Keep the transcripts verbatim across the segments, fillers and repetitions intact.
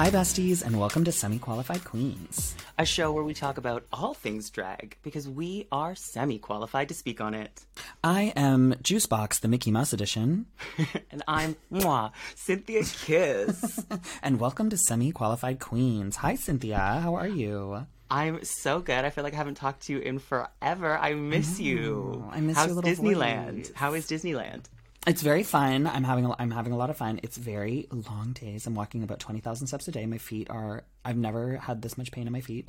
Hi, besties, and welcome to Semi-Qualified Queens, a show where we talk about all things drag because we are semi-qualified to speak on it. I am Juicebox, the Mickey Mouse edition. And I'm Mwah, Cynthia Kiss. And welcome to Semi-Qualified Queens. Hi, Cynthia. How are you? I'm so good. I feel like I haven't talked to you in forever. I miss oh, you. I miss How's your little Disneyland? Voice. How is Disneyland? It's very fun. I'm having a, I'm having a lot of fun. It's very long days. I'm walking about twenty thousand steps a day. My feet are... I've never had this much pain in my feet.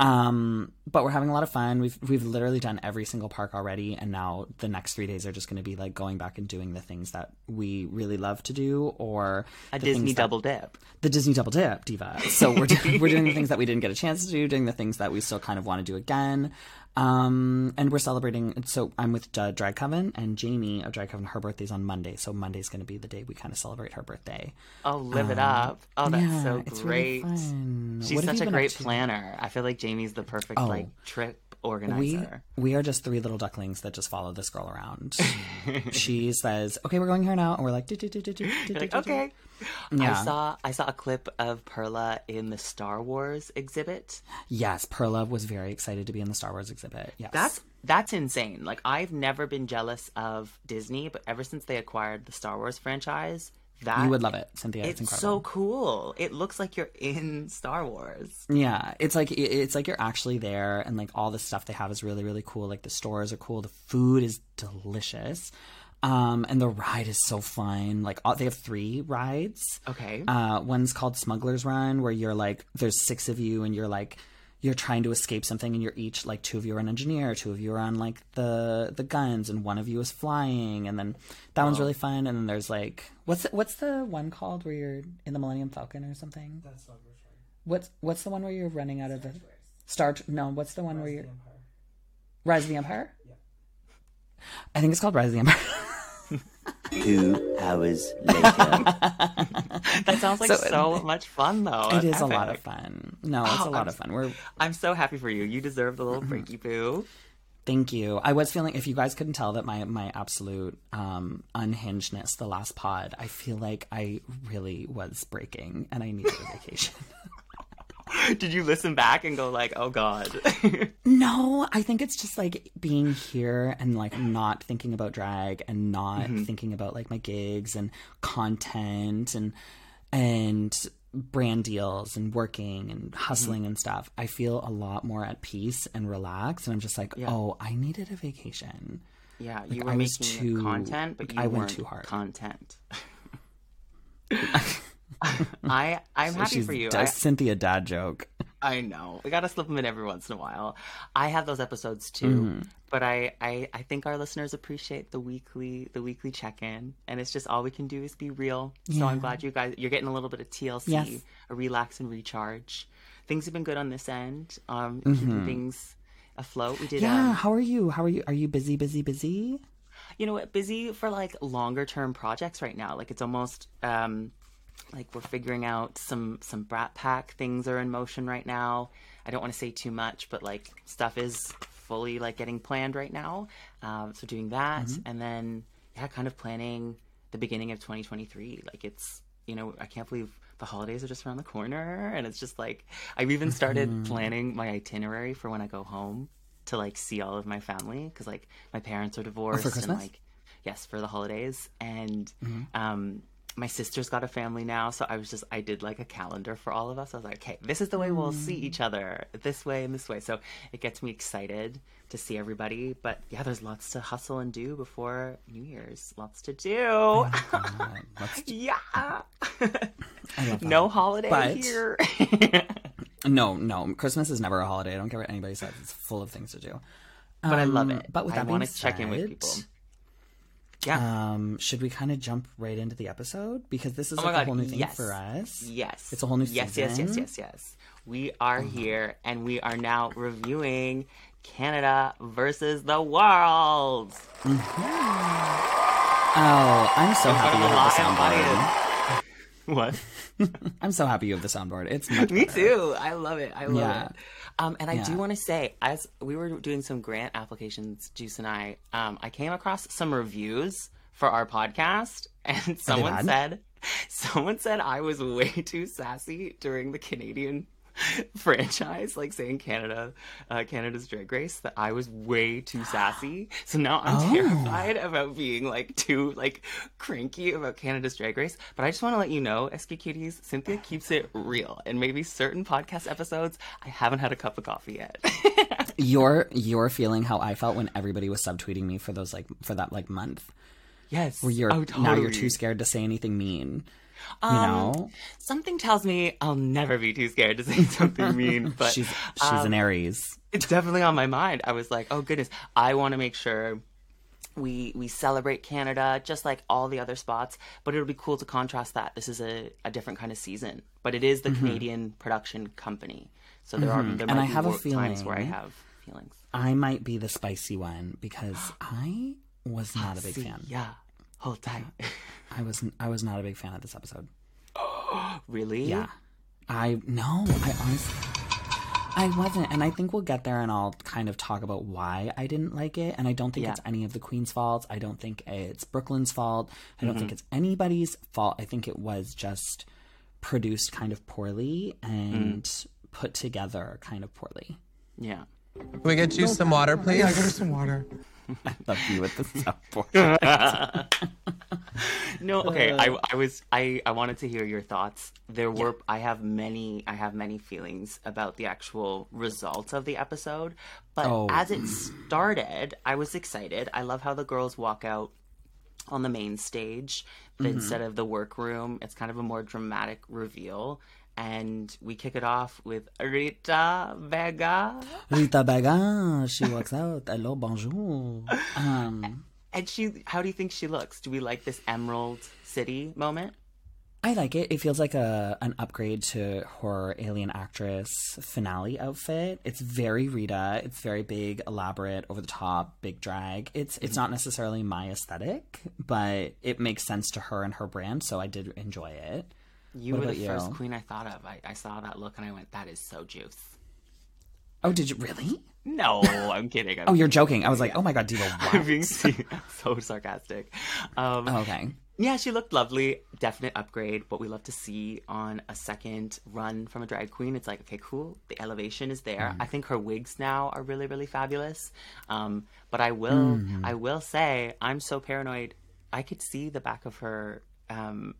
Um, but we're having a lot of fun. We've we've literally done every single park already, and now the next three days are just going to be like going back and doing the things that we really love to do, or a Disney double dip. The Disney double dip, diva. So we're do- we're doing the things that we didn't get a chance to do, doing the things that we still kind of want to do again, um, and we're celebrating. So I'm with uh, Drag Coven and Jamie of Drag Coven. Her birthday's on Monday, so Monday's going to be the day we kind of celebrate her birthday. Oh, live um, it up! Oh, that's yeah, so great. It's really fun. She's what such a great planner. I feel like Jamie. Jamie's the perfect oh, like trip organizer. We, we are just three little ducklings that just follow this girl around. She says, "Okay, we're going here now," and we're like, do, do, do, do, do, do, like do, "Okay." Yeah. I saw I saw a clip of Perla in the Star Wars exhibit. Yes, Perla was very excited to be in the Star Wars exhibit. Yes, that's that's insane. Like I've never been jealous of Disney, but ever since they acquired the Star Wars franchise. That, you would love it, Cynthia. It's, it's incredible. So cool. It looks like you're in Star Wars. Yeah, it's like it's like you're actually there, and like all the stuff they have is really, really cool. Like the stores are cool, the food is delicious, um, and the ride is so fun. Like all, they have three rides. Okay, uh, one's called Smuggler's Run, where you're like there's six of you, and you're like. You're trying to escape something, and you're each like two of you are an engineer, two of you are on like the the guns, and one of you is flying, and then that oh. one's really fun. And then there's like what's the, what's the one called where you're in the Millennium Falcon or something? That's Star Wars. What's what's the one where you're running out Star of the Star? No, what's the one Rise where you're Rise of the Empire? Yeah, I think it's called Rise of the Empire. Two hours later. That sounds like so, so much fun, though. It is epic. A lot of fun. No, it's oh, a lot I'm, of fun. We're. I'm so happy for you. You deserve the little freaky poo. Thank you. I was feeling, if you guys couldn't tell, that my my absolute um, unhingedness, the last pod, I feel like I really was breaking, and I needed a vacation. Did you listen back and go like, oh, God? No, I think it's just like being here and like not thinking about drag and not mm-hmm. thinking about like my gigs and content and and brand deals and working and hustling mm-hmm. and stuff. I feel a lot more at peace and relaxed. And I'm just like, yeah. oh, I needed a vacation. Yeah, like, you were I making too, content, but you I weren't went too hard. Content. I I'm so happy for you. D- I, Cynthia dad joke. I know. We gotta slip them in every once in a while. I have those episodes too, mm. but I, I I think our listeners appreciate the weekly the weekly check in, and it's just all we can do is be real. Yeah. So I'm glad you guys you're getting a little bit of T L C, yes. a relax and recharge. Things have been good on this end. Um, mm-hmm. keeping things afloat. We did. Yeah. Um, how are you? How are you? Are you busy? Busy? Busy? You know what? Busy for like longer term projects right now. Like it's almost. Um, Like we're figuring out some some Brat Pack things are in motion right now. I don't want to say too much, but like stuff is fully like getting planned right now. Um, so doing that, mm-hmm. and then yeah, kind of planning the beginning of twenty twenty-three. Like it's you know I can't believe the holidays are just around the corner, and it's just like I've even started mm-hmm. planning my itinerary for when I go home to like see all of my family because like my parents are divorced oh, for Christmas? And like yes for the holidays and mm-hmm. um. My sister's got a family now, so I was just, I did like a calendar for all of us. I was like, okay, this is the way we'll see each other, this way and this way. So it gets me excited to see everybody. But yeah, there's lots to hustle and do before New Year's. Lots to do. Oh lots to- yeah. I love that. No holiday but... here. no, no. Christmas is never a holiday. I don't care what anybody says. It's full of things to do. But um, I love it. But with that I want to said... check in with people. Yeah. Um, should we kind of jump right into the episode? Because this is oh like God, a whole new thing yes. for us. Yes. It's a whole new yes, season. Yes, yes, yes, yes, yes. We are oh. here, and we are now reviewing Canada versus the World. Mm-hmm. Oh, I'm so I'm happy you have the soundboard. What? I'm so happy you have the soundboard. It's much Me better. too. I love it. I love yeah. it. Um, and I yeah. do want to say, as we were doing some grant applications, Juice and I, um, I came across some reviews for our podcast, and someone said Someone said I was way too sassy during the Canadian franchise, like saying Canada, uh, Canada's Drag Race, that I was way too sassy. So now I'm oh. terrified about being like too like cranky about Canada's Drag Race. But I just want to let you know, S K Cuties, Cynthia keeps it real, and maybe certain podcast episodes I haven't had a cup of coffee yet. you're you're feeling how I felt when everybody was subtweeting me for those like for that like month. Yes. Where you're oh, totally. Now you're too scared to say anything mean. You um, know? Something tells me I'll never be too scared to say something mean. But she's, she's um, an Aries. It's definitely on my mind. I was like, oh goodness, I want to make sure we we celebrate Canada just like all the other spots. But it'll be cool to contrast that. This is a, a different kind of season. But it is the mm-hmm. Canadian production company. So there mm-hmm. are there might and I be have a feeling, times where I have feelings. I might be the spicy one because I was not a big see, fan. Yeah. Hold tight. I was I was not a big fan of this episode. Oh, really? Yeah. I no. I honestly, I wasn't, and I think we'll get there, and I'll kind of talk about why I didn't like it. And I don't think yeah. it's any of the Queen's fault. I don't think it's Brooklyn's fault. I don't mm-hmm. think it's anybody's fault. I think it was just produced kind of poorly and mm. put together kind of poorly. Yeah. Can we get you no, some water, please? Yeah, I got her some water. I love you with the soundboard. No, okay. I, I was I, I wanted to hear your thoughts. There were yeah. I have many I have many feelings about the actual results of the episode, but oh. as it started, I was excited. I love how the girls walk out on the main stage, but mm-hmm. instead of the workroom, it's kind of a more dramatic reveal. And we kick it off with Rita Vega. Rita Vega. She walks out. Hello, bonjour. Um, and she, how do you think she looks? Do we like this Emerald City moment? I like it. It feels like a an upgrade to her Alien Actress finale outfit. It's very Rita. It's very big, elaborate, over the top, big drag. It's it's not necessarily my aesthetic, but it makes sense to her and her brand, so I did enjoy it. You what were the first you? queen I thought of. I, I saw that look and I went, that is so juice. Oh, did you really? No, I'm kidding. I'm oh, kidding. You're joking. I was like, oh my God, Diva, wow. I'm being so sarcastic. Um, oh, okay. Yeah, she looked lovely. Definite upgrade. What we love to see on a second run from a drag queen. It's like, okay, cool. The elevation is there. Mm. I think her wigs now are really, really fabulous. Um, but I will, mm. I will say, I'm so paranoid. I could see the back of her um,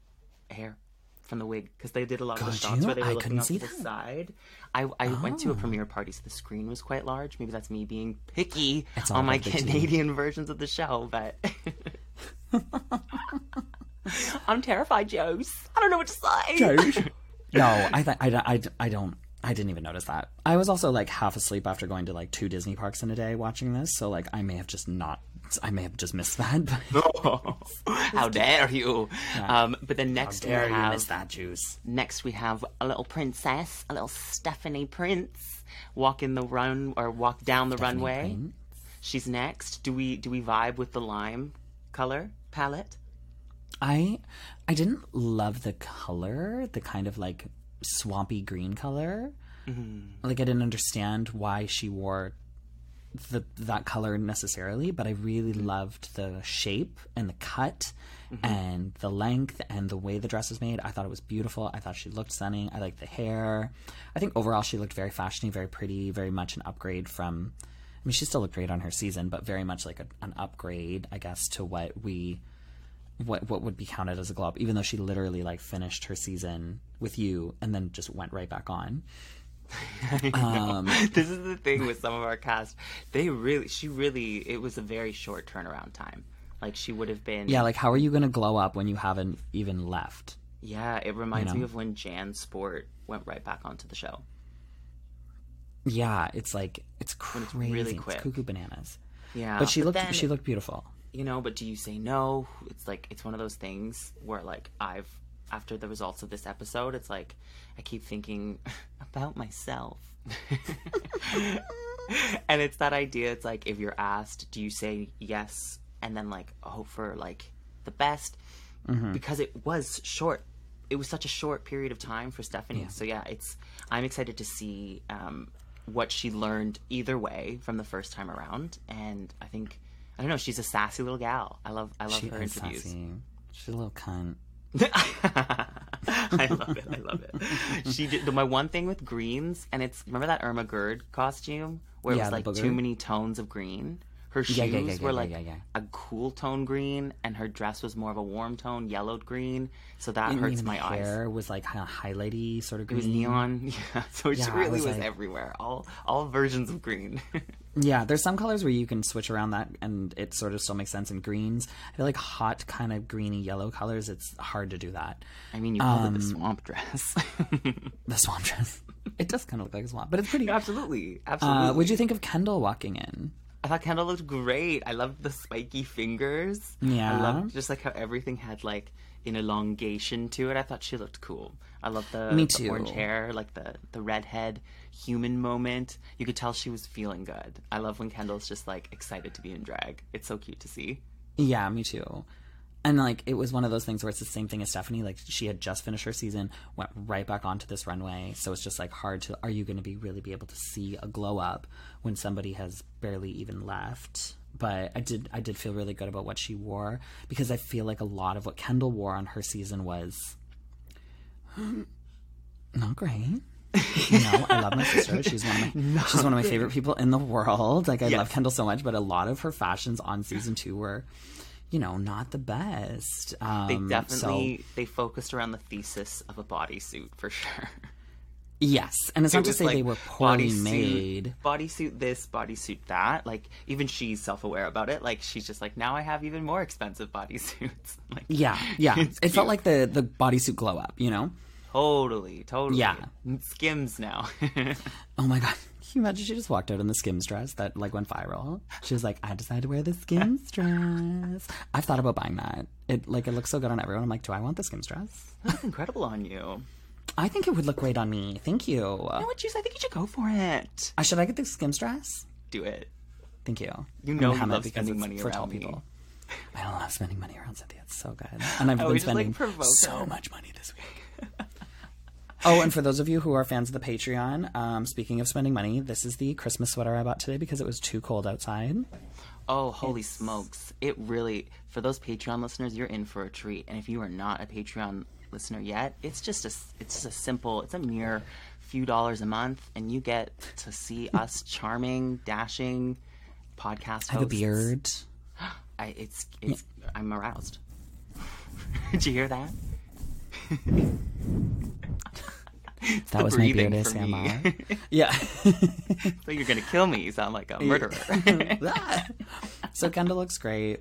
hair. From the wig, because they did a lot God, of the shots you? where they were I looking up to that. the side. I, I oh. went to a premiere party, so the screen was quite large. Maybe that's me being picky it's on my Canadian team. versions of the show, but I'm terrified, Joes. I don't know what to say. Joes. No, I, th- I, I, I don't. I didn't even notice that. I was also like half asleep after going to like two Disney parks in a day watching this, so like I may have just not. I may have just missed that. Oh, how dare you? Yeah. Um, but then next how dare we have you miss that juice. Next we have a little princess, a little Stephanie Prince, walk in the run or walk down the Stephanie runway. Prince. She's next. Do we do we vibe with the lime color palette? I I didn't love the color, the kind of like swampy green color. Mm-hmm. Like I didn't understand why she wore the that color necessarily, but I really mm-hmm. loved the shape and the cut mm-hmm. and the length and the way the dress was made. I thought it was beautiful. I thought she looked stunning. I liked the hair. I think overall she looked very fashiony, very pretty, very much an upgrade from, I mean, she still looked great on her season, but very much like a, an upgrade, I guess, to what we what what would be counted as a glow up, even though she literally like finished her season with you and then just went right back on. Um, this is the thing with some of our cast. They really, she really, it was a very short turnaround time. Like she would have been. Yeah, like how are you going to glow up when you haven't even left? Yeah, it reminds you know? me of when Jan Sport went right back onto the show. Yeah, it's like, it's crazy. It's really quick. It's cuckoo bananas. Yeah. But she but looked, then, she looked beautiful. You know, but do you say no? It's like, it's one of those things where like I've, after the results of this episode, it's like I keep thinking about myself. And it's that idea, it's like if you're asked, do you say yes and then like hope for like the best? Mm-hmm. Because it was short. It was such a short period of time for Stephanie. Yeah. So yeah, it's I'm excited to see um, what she learned either way from the first time around. And I think I don't know, she's a sassy little gal. I love I love she her interviews. Sassy. She's a little cunt. I love it. I love it. She did the, my one thing with greens, and it's, remember that Irma Gerd costume where it yeah, was like too many tones of green? Her shoes yeah, yeah, yeah, yeah, were like yeah, yeah, yeah. a cool tone green, and her dress was more of a warm tone, yellowed green. So that and hurts my eyes. And her hair was like kind of highlighty sort of green. It was neon. Yeah. So it yeah, really was, was like... everywhere. All all versions of green. Yeah. There's some colors where you can switch around that, and it sort of still makes sense in greens. I feel like hot kind of greeny yellow colors, it's hard to do that. I mean, you called um, it the swamp dress. The swamp dress. It does kind of look like a swamp, but it's pretty. Absolutely. Absolutely. Uh, what'd you think of Kendall walking in? I thought Kendall looked great. I loved the spiky fingers. Yeah. I loved just, like, how everything had, like, an elongation to it. I thought she looked cool. I loved the, the orange hair, like, the, the redhead human moment. You could tell she was feeling good. I love when Kendall's just, like, excited to be in drag. It's so cute to see. Yeah, me too. And, like, it was one of those things where it's the same thing as Stephanie. Like, she had just finished her season, went right back onto this runway. So it's just, like, hard to... Are you going to be really be able to see a glow-up when somebody has barely even left? But I did I did feel really good about what she wore, because I feel like a lot of what Kendall wore on her season was... not great. You know, I love my sister. She's one of my not she's one of my favorite good. people in the world. Like, I yes. love Kendall so much, but a lot of her fashions on season two were... you know, not the best. Um, they definitely, so, they focused around the thesis of a bodysuit, for sure. Yes, and it's it not to say like, they were poorly bodysuit, made. Bodysuit this, bodysuit that. Like, even she's self-aware about it. Like, she's just like, now I have even more expensive bodysuits. Like, yeah, yeah. It cute. felt like the, the bodysuit glow-up, you know? Totally, totally. Yeah. Skims now. Oh, my God. Can you imagine she just walked out in the Skims dress that, like, went viral? She was like, I decided to wear the Skims dress. I've thought about buying that. It, like, it looks so good on everyone. I'm like, do I want the Skims dress? That's incredible on you. I think it would look great on me. Thank you. You know what, Juice? I think you should go for it. Uh, should I get the Skims dress? Do it. Thank you. You know you love spending money for around tall people. Me. I don't love spending money around Cynthia. It's so good. And I've oh, been spending just, like, so much money this week. Oh, and for those of you who are fans of the Patreon, um, speaking of spending money, this is the Christmas sweater I bought today because it was too cold outside. Oh, holy it's... smokes. It really, for those Patreon listeners, you're in for a treat. And if you are not a Patreon listener yet, it's just a, it's just a simple, it's a mere few dollars a month, and you get to see us charming, dashing podcast hosts. I have a beard. I, it's, it's, yeah. I'm aroused. Did you hear that? It's that was my beard A S M R. Yeah. So you're going to kill me. You sound like a murderer. So Kendall looks great.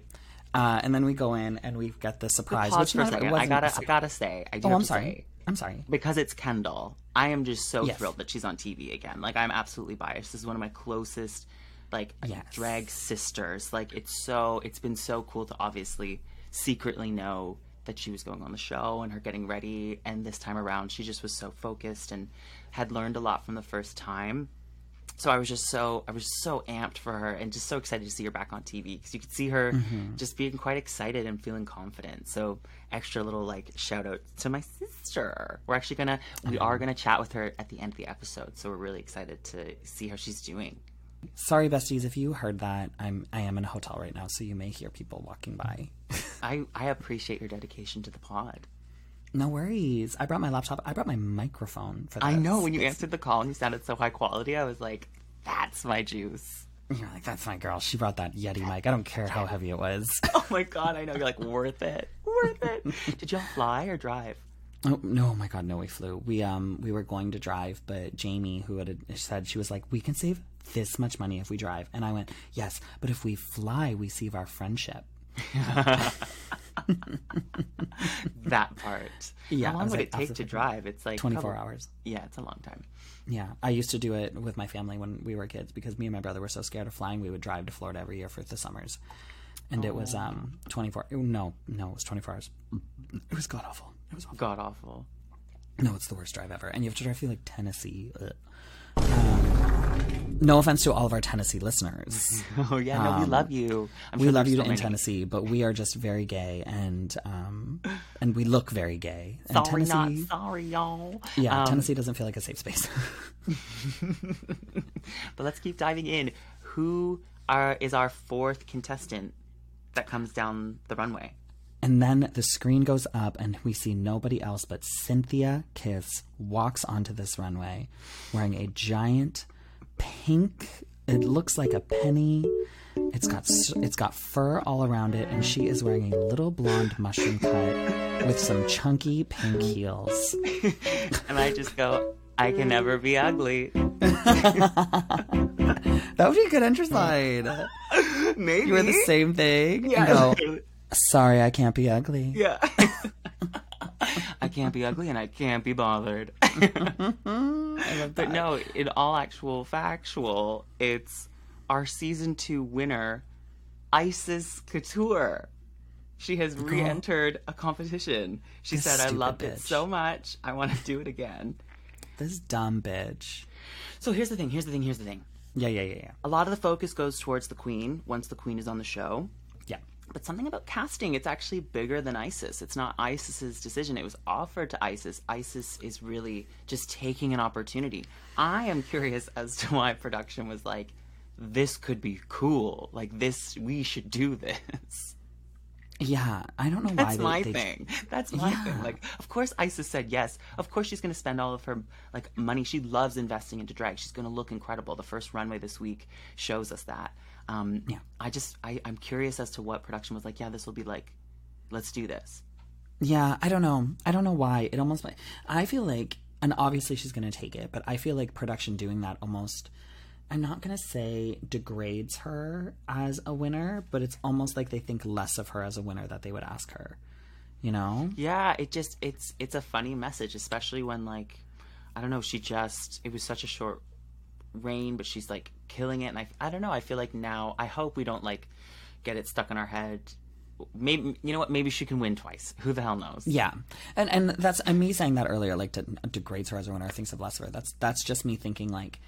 Uh, and then we go in and we've got the surprise. Pause for a second. I gotta, I gotta say. I do oh, I'm sorry. Say, I'm sorry. Because it's Kendall, I am just so yes. thrilled that she's on T V again. Like, I'm absolutely biased. This is one of my closest, like, yes. drag sisters. Like, it's so, it's been so cool to obviously secretly know that she was going on the show and her getting ready, and this time around she just was so focused and had learned a lot from the first time. So I was just so I was so amped for her and just so excited to see her back on T V, because you could see her mm-hmm. just being quite excited and feeling confident. So extra little, like, shout out to my sister. We're actually gonna we mm-hmm. are gonna chat with her at the end of the episode, so we're really excited to see how she's doing. Sorry, besties, if you heard that, I'm I am in a hotel right now, so you may hear people walking by. I, I appreciate your dedication to the pod. No worries. I brought my laptop. I brought my microphone for this. I know. When you it's... answered the call and you sounded so high quality, I was like, that's my Juice. You're like, that's my girl. She brought that Yeti mic. I don't care how heavy it was. Oh, my God. I know. You're like, worth it. Worth it. Did y'all fly or drive? Oh, no, oh my God, no, we flew. We um we were going to drive, but Jamie, who had said, she was like, we can save this much money if we drive. And I went, yes, but if we fly, we save our friendship. That part. Yeah. How long would like, it take to drive? It's like twenty-four probably, hours. Yeah, it's a long time. Yeah. I used to do it with my family when we were kids, because me and my brother were so scared of flying, we would drive to Florida every year for the summers. And oh. it was um twenty-four. No, no, it was twenty-four hours. It was god awful. It was awful. God awful. No, it's the worst drive ever. And you have to drive through, like, Tennessee. Um, no offense to all of our Tennessee listeners. Oh, yeah. Um, no, we love you. I'm we sure love you so in many. Tennessee, but we are just very gay, and um, and we look very gay. And sorry, not sorry, y'all. Yeah, um, Tennessee doesn't feel like a safe space. But let's keep diving in. Who are, is our fourth contestant that comes down the runway? And then the screen goes up and we see nobody else but Cynthia Kiss walks onto this runway wearing a giant pink, it looks like a penny. It's got it's got fur all around it, and she is wearing a little blonde mushroom cut with some chunky pink heels. And I just go, I can never be ugly. That would be a good enterside. Maybe. You wear the same thing? Yeah. No. Sorry, I can't be ugly. Yeah. I can't be ugly and I can't be bothered. I love that. But no, in all actual factual, it's our season two winner, Icesis Couture. She has Girl. re-entered a competition. She this said, I loved bitch. it so much. I want to do it again. This dumb bitch. So here's the thing. Here's the thing. Here's the thing. Yeah, yeah, yeah, yeah. A lot of the focus goes towards the queen once the queen is on the show. Yeah. But something about casting, it's actually bigger than Icesis. It's not Icesis's decision. It was offered to Icesis. Icesis is really just taking an opportunity. I am curious as to why production was like, this could be cool. Like, this, we should do this. Yeah, I don't know why. That's they, my they... thing. That's my yeah. thing. Like, of course Icesis said yes. Of course she's going to spend all of her like money. She loves investing into drag. She's going to look incredible. The first runway this week shows us that. Um, yeah. I just, I, I'm curious as to what production was like, yeah, this will be like, let's do this. Yeah, I don't know. I don't know why. It almost, I feel like, and obviously she's going to take it, but I feel like production doing that almost... I'm not going to say degrades her as a winner, but it's almost like they think less of her as a winner that they would ask her, you know? Yeah, it just, it's it's a funny message, especially when, like, I don't know, she just, it was such a short reign, but she's, like, killing it. And I, I don't know, I feel like now, I hope we don't, like, get it stuck in our head. Maybe, you know what, maybe she can win twice. Who the hell knows? Yeah. And and that's, and me saying that earlier, like, to, degrades her as a winner, thinks of less of her. That's, that's just me thinking, like,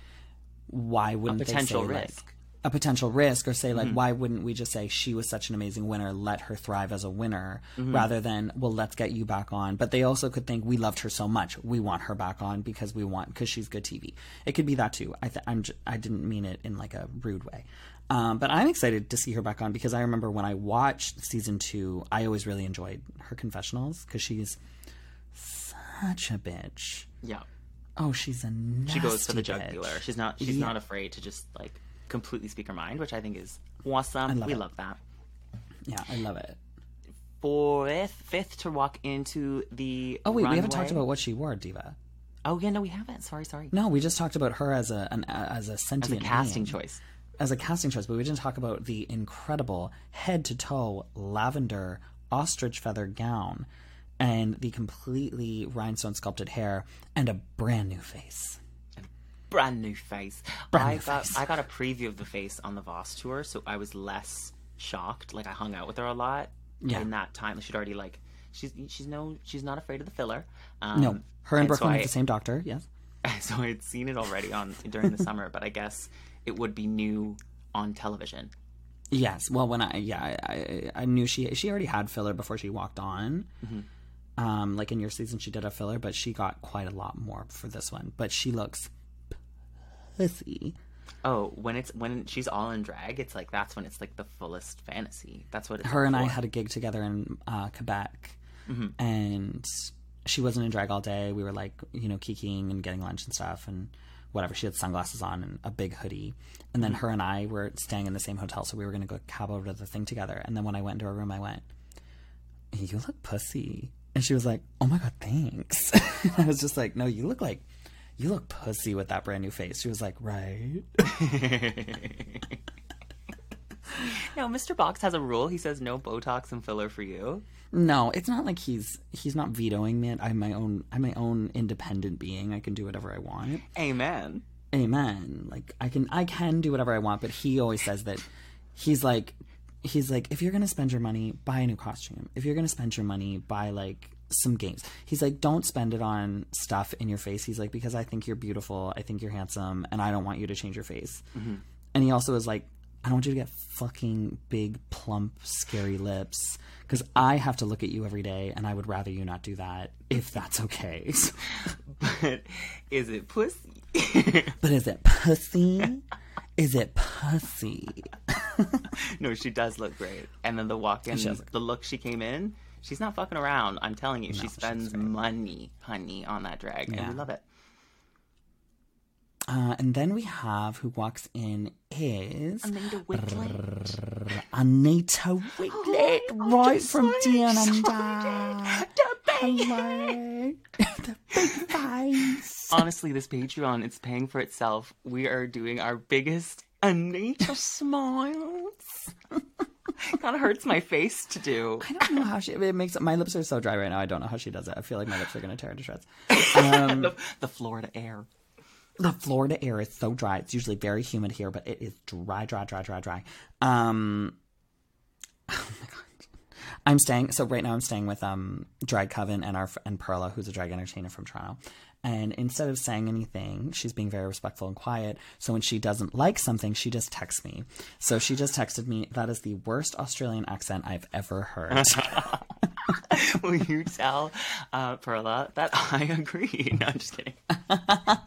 why wouldn't a potential they say, risk. Like, a potential risk, or say, like, mm-hmm. why wouldn't we just say she was such an amazing winner, let her thrive as a winner, mm-hmm. rather than, well, let's get you back on. But they also could think, we loved her so much, we want her back on because we want, because she's good T V. It could be that too. I th- I'm j- I didn't mean it in like a rude way. Um, but I'm excited to see her back on because I remember when I watched season two, I always really enjoyed her confessionals because she's such a bitch. Yeah. Oh, she's a nasty She goes for the jugular. Bitch. She's not she's yeah. not afraid to just like completely speak her mind, which I think is awesome. Love we it. love that. Yeah, I love it. Fourth, fifth to walk into the Oh wait, runway. We haven't talked about what she wore, Diva. Oh yeah, no, we haven't. Sorry, sorry. No, we just talked about her as a an, as a sentient as a casting being. choice. As a casting choice, but we didn't talk about the incredible head to toe lavender ostrich feather gown. And the completely rhinestone sculpted hair and a brand new face. A brand new face. Brand I new got face. I got a preview of the face on the Voss tour, so I was less shocked. Like I hung out with her a lot yeah. in that time. She'd already like she's she's no she's not afraid of the filler. Um, no, her and, and Brooke so Lynn the same doctor. Yes. So I had seen it already on during the summer, but I guess it would be new on television. Yes. Well, when I yeah I I, I knew she she already had filler before she walked on. Mm-hmm. Um, like in your season, she did a filler, but she got quite a lot more for this one. But she looks pussy. Oh, when it's when she's all in drag, it's like that's when it's like the fullest fantasy. That's what it's her and for. I had a gig together in uh, Quebec, mm-hmm. and she wasn't in drag all day. We were like, you know, kikiing and getting lunch and stuff and whatever. She had sunglasses on and a big hoodie, and then mm-hmm. her and I were staying in the same hotel, so we were going to go cab over to the thing together. And then when I went into her room, I went, "You look pussy." And she was like, "Oh my God, thanks." I was just like, "No, you look like, you look pussy with that brand new face." She was like, "Right." No, Mister Box has a rule. He says no Botox and filler for you. No, it's not like he's he's not vetoing it. I'm my own I'm my own independent being. I can do whatever I want. Amen. Amen. Like I can I can do whatever I want, but he always says that he's like He's like, if you're going to spend your money, buy a new costume. If you're going to spend your money, buy, like, some games. He's like, don't spend it on stuff in your face. He's like, because I think you're beautiful, I think you're handsome, and I don't want you to change your face. Mm-hmm. And he also is like, I don't want you to get fucking big, plump, scary lips, because I have to look at you every day, and I would rather you not do that, if that's okay. But is it pussy? But is it pussy? Is it pussy? No, she does look great. And then the walk-in, the look she came in, she's not fucking around. I'm telling you, no, she spends money, honey, on that drag. Yeah. And we love it. Uh, and then we have, who walks in is... Anita Wiglet. Anita Wiglet, oh, right from so D and D. The big Hello. The big face. Honestly, this Patreon, it's paying for itself. We are doing our biggest Anita smiles. Kind of hurts my face to do. I don't know how she... It makes... My lips are so dry right now, I don't know how she does it. I feel like my lips are going to tear into shreds. Um, the, the Florida air. The Florida air is so dry. It's usually very humid here, but it is dry, dry, dry, dry, dry. Um, oh my god, I'm staying. So right now, I'm staying with um Drag Coven and our and Perla, who's a drag entertainer from Toronto. And instead of saying anything, she's being very respectful and quiet. So when she doesn't like something, she just texts me. So she just texted me, "That is the worst Australian accent I've ever heard." Will you tell uh, Perla that I agree? No, I'm just kidding. All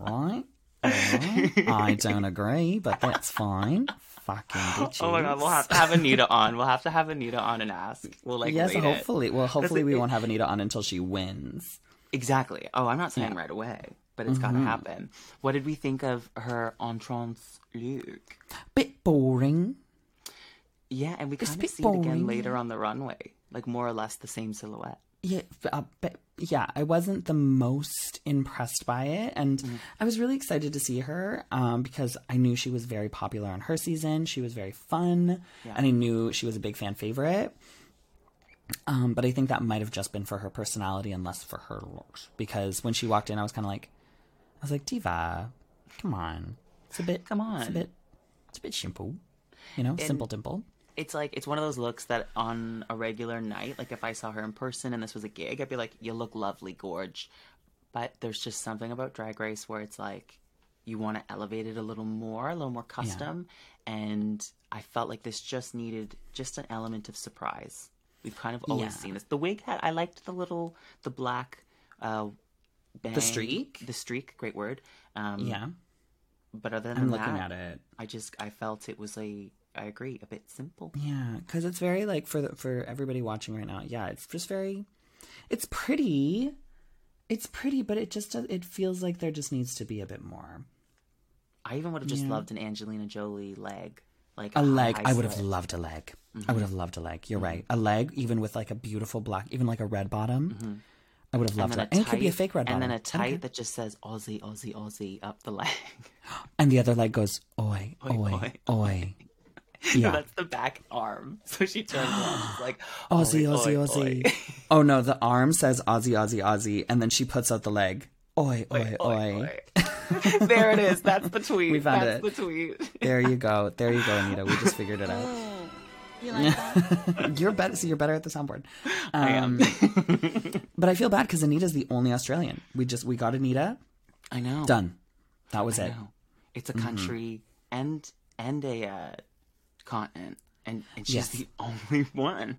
right. All right. I don't agree, but that's fine. Fucking bitches. Oh my god, we'll have to have Anita on. We'll have to have Anita on and ask. We'll like yes, hopefully. It. Well, hopefully it, we won't have Anita on until she wins. Exactly. Oh, I'm not saying yeah. right away, but it's mm-hmm. gotta happen. What did we think of her entrance look? Bit boring. Yeah, and we kind of see boring. it again later on the runway, like more or less the same silhouette. Yeah, uh, but yeah, I wasn't the most impressed by it, and mm-hmm. I was really excited to see her um, because I knew she was very popular on her season. She was very fun, yeah. and I knew she was a big fan favorite. Um, but I think that might have just been for her personality and less for her looks, because when she walked in, I was kind of like, I was like, diva, come on, it's a bit, come on, it's a bit, it's a bit simple, you know, and- simple dimple. It's like, it's one of those looks that on a regular night, like if I saw her in person and this was a gig, I'd be like, you look lovely, gorge. But there's just something about Drag Race where it's like, you want to elevate it a little more, a little more custom. Yeah. And I felt like this just needed just an element of surprise. We've kind of always yeah. seen this. The wig hat, I liked the little, the black uh, bang. The streak. The streak, great word. Um, yeah. But other than I'm that, looking at it. I just, I felt it was a... I agree, a bit simple. Yeah, because it's very, like, for the, for everybody watching right now, yeah, it's just very, it's pretty, it's pretty, but it just, it feels like there just needs to be a bit more. I even would have just yeah. loved an Angelina Jolie leg. Like a leg, I would have loved a leg. Mm-hmm. I would have loved a leg, you're mm-hmm. right. A leg, even with, like, a beautiful black, even, like, a red bottom, mm-hmm. I would have loved that. And it could be a fake red bottom. And then a tie that just says Aussie, Aussie, Aussie up the leg. And the other leg goes, oi, oi, oi. Yeah. No, that's the back arm. So she turns around and is like, Aussie, oi, Aussie, oi, Aussie. Oi. Oh, no, the arm says Aussie, Aussie, Aussie. And then she puts out the leg. Oi, oi, oi. oi. oi. There it is. That's the tweet. We found that's it. That's the tweet. There you go. There you go, Anita. We just figured it out. Oh, you like that? You're better. So you're better at the soundboard. Um, I am. But I feel bad because Anita's the only Australian. We just, we got Anita. I know. Done. That was I it. Know. It's a country mm-hmm. and, and a... Uh, continent and, and she's yes. the only one.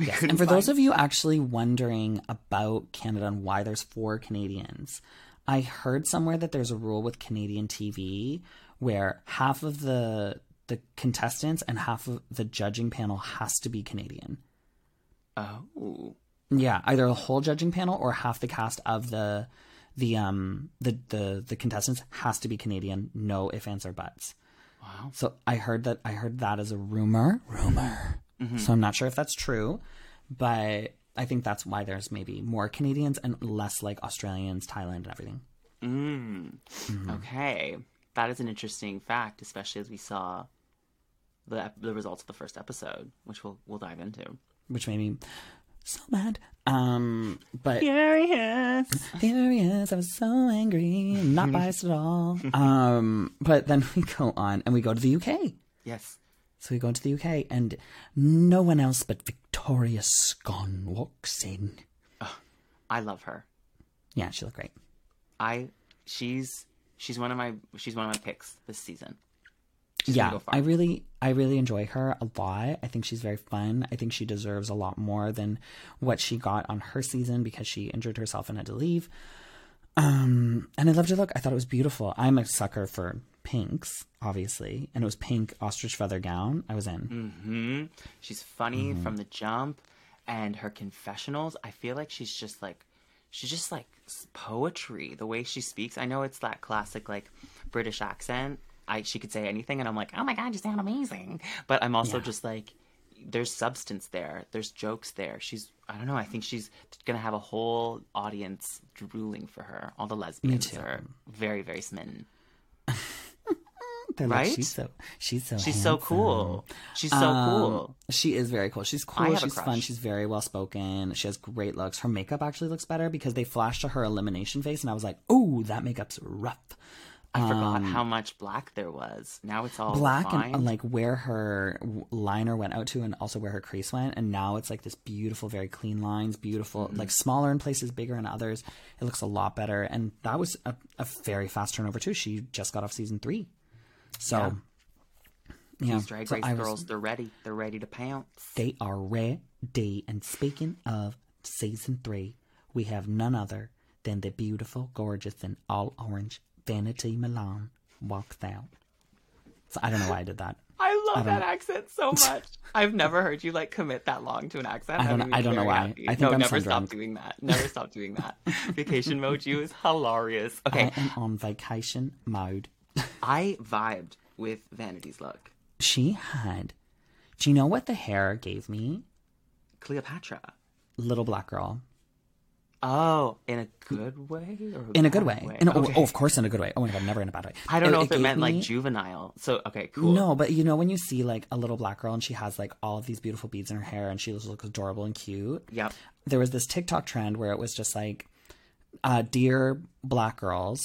Yes. And for those of you actually wondering about Canada and why there's four Canadians, I heard somewhere that there's a rule with Canadian T V where half of the the contestants and half of the judging panel has to be Canadian. Oh. Yeah, either the whole judging panel or half the cast of the the um the the, the contestants has to be Canadian, no ifs, ands, or buts. Wow. So I heard that I heard that as a rumor. Rumor. Mm-hmm. So I'm not sure if that's true, but I think that's why there's maybe more Canadians and less like Australians, Thailand, and everything. Mm. Mm-hmm. Okay, that is an interesting fact, especially as we saw the the results of the first episode, which we'll we'll dive into. Which made me so mad. Um, but furious, furious. I was so angry, not biased at all. Um, but then we go on and we go to the U K. Yes. So we go into the U K and no one else but Victoria Scone walks in. Oh, I love her. Yeah, she looked great. I, she's, she's one of my, she's one of my picks this season. She's yeah, go I really, I really enjoy her a lot. I think she's very fun. I think she deserves a lot more than what she got on her season because she injured herself and had to leave. Um, and I loved her look. I thought it was beautiful. I'm a sucker for pinks, obviously, and it was pink ostrich feather gown, I was in. Mm-hmm. She's funny mm-hmm. from the jump, and her confessionals, I feel like she's just like, she's just like poetry, the way she speaks. I know it's that classic like British accent. I she could say anything, and I'm like, oh my God, you sound amazing. But I'm also yeah. just like, there's substance there. There's jokes there. She's, I don't know, I think she's going to have a whole audience drooling for her. All the lesbians are very, very smitten. Right? Like, she's so, she's so She's handsome. so cool. She's so um, cool. She is very cool. She's cool. She's fun. She's very well-spoken. She has great looks. Her makeup actually looks better because they flashed to her elimination face, and I was like, oh, that makeup's rough. I forgot um, how much black there was. Now it's all black refined. And like where her liner went out to, and also where her crease went. And now it's like this beautiful, very clean lines, beautiful, mm-hmm. like smaller in places, bigger in others. It looks a lot better. And that was a, a very fast turnover too. She just got off season three. So, yeah. yeah. These Drag Race so girls, was, they're ready. They're ready to pounce. They are ready. And speaking of season three, we have none other than the beautiful, gorgeous, and all orange Vanity Milan walks out. So I don't know why I did that. I love I that know. accent so much. I've never heard you like commit that long to an accent. I don't, I don't know why. Happy. I think no, I'm never so stop drunk. doing that. Never stop doing that. Vacation mode, you is hilarious. Okay, I am on vacation mode. I vibed with Vanity's look. She had. Do you know what the hair gave me? Cleopatra. Little black girl. Oh, in a good way? Or a in a good way. way? In a, okay. oh, oh, of course, in a good way. Oh my God, never in a bad way. I don't it, know if it, it meant me... like juvenile. So, okay, cool. No, but you know when you see like a little black girl and she has like all of these beautiful beads in her hair and she just looks adorable and cute. Yep. There was this TikTok trend where it was just like, uh, dear black girls,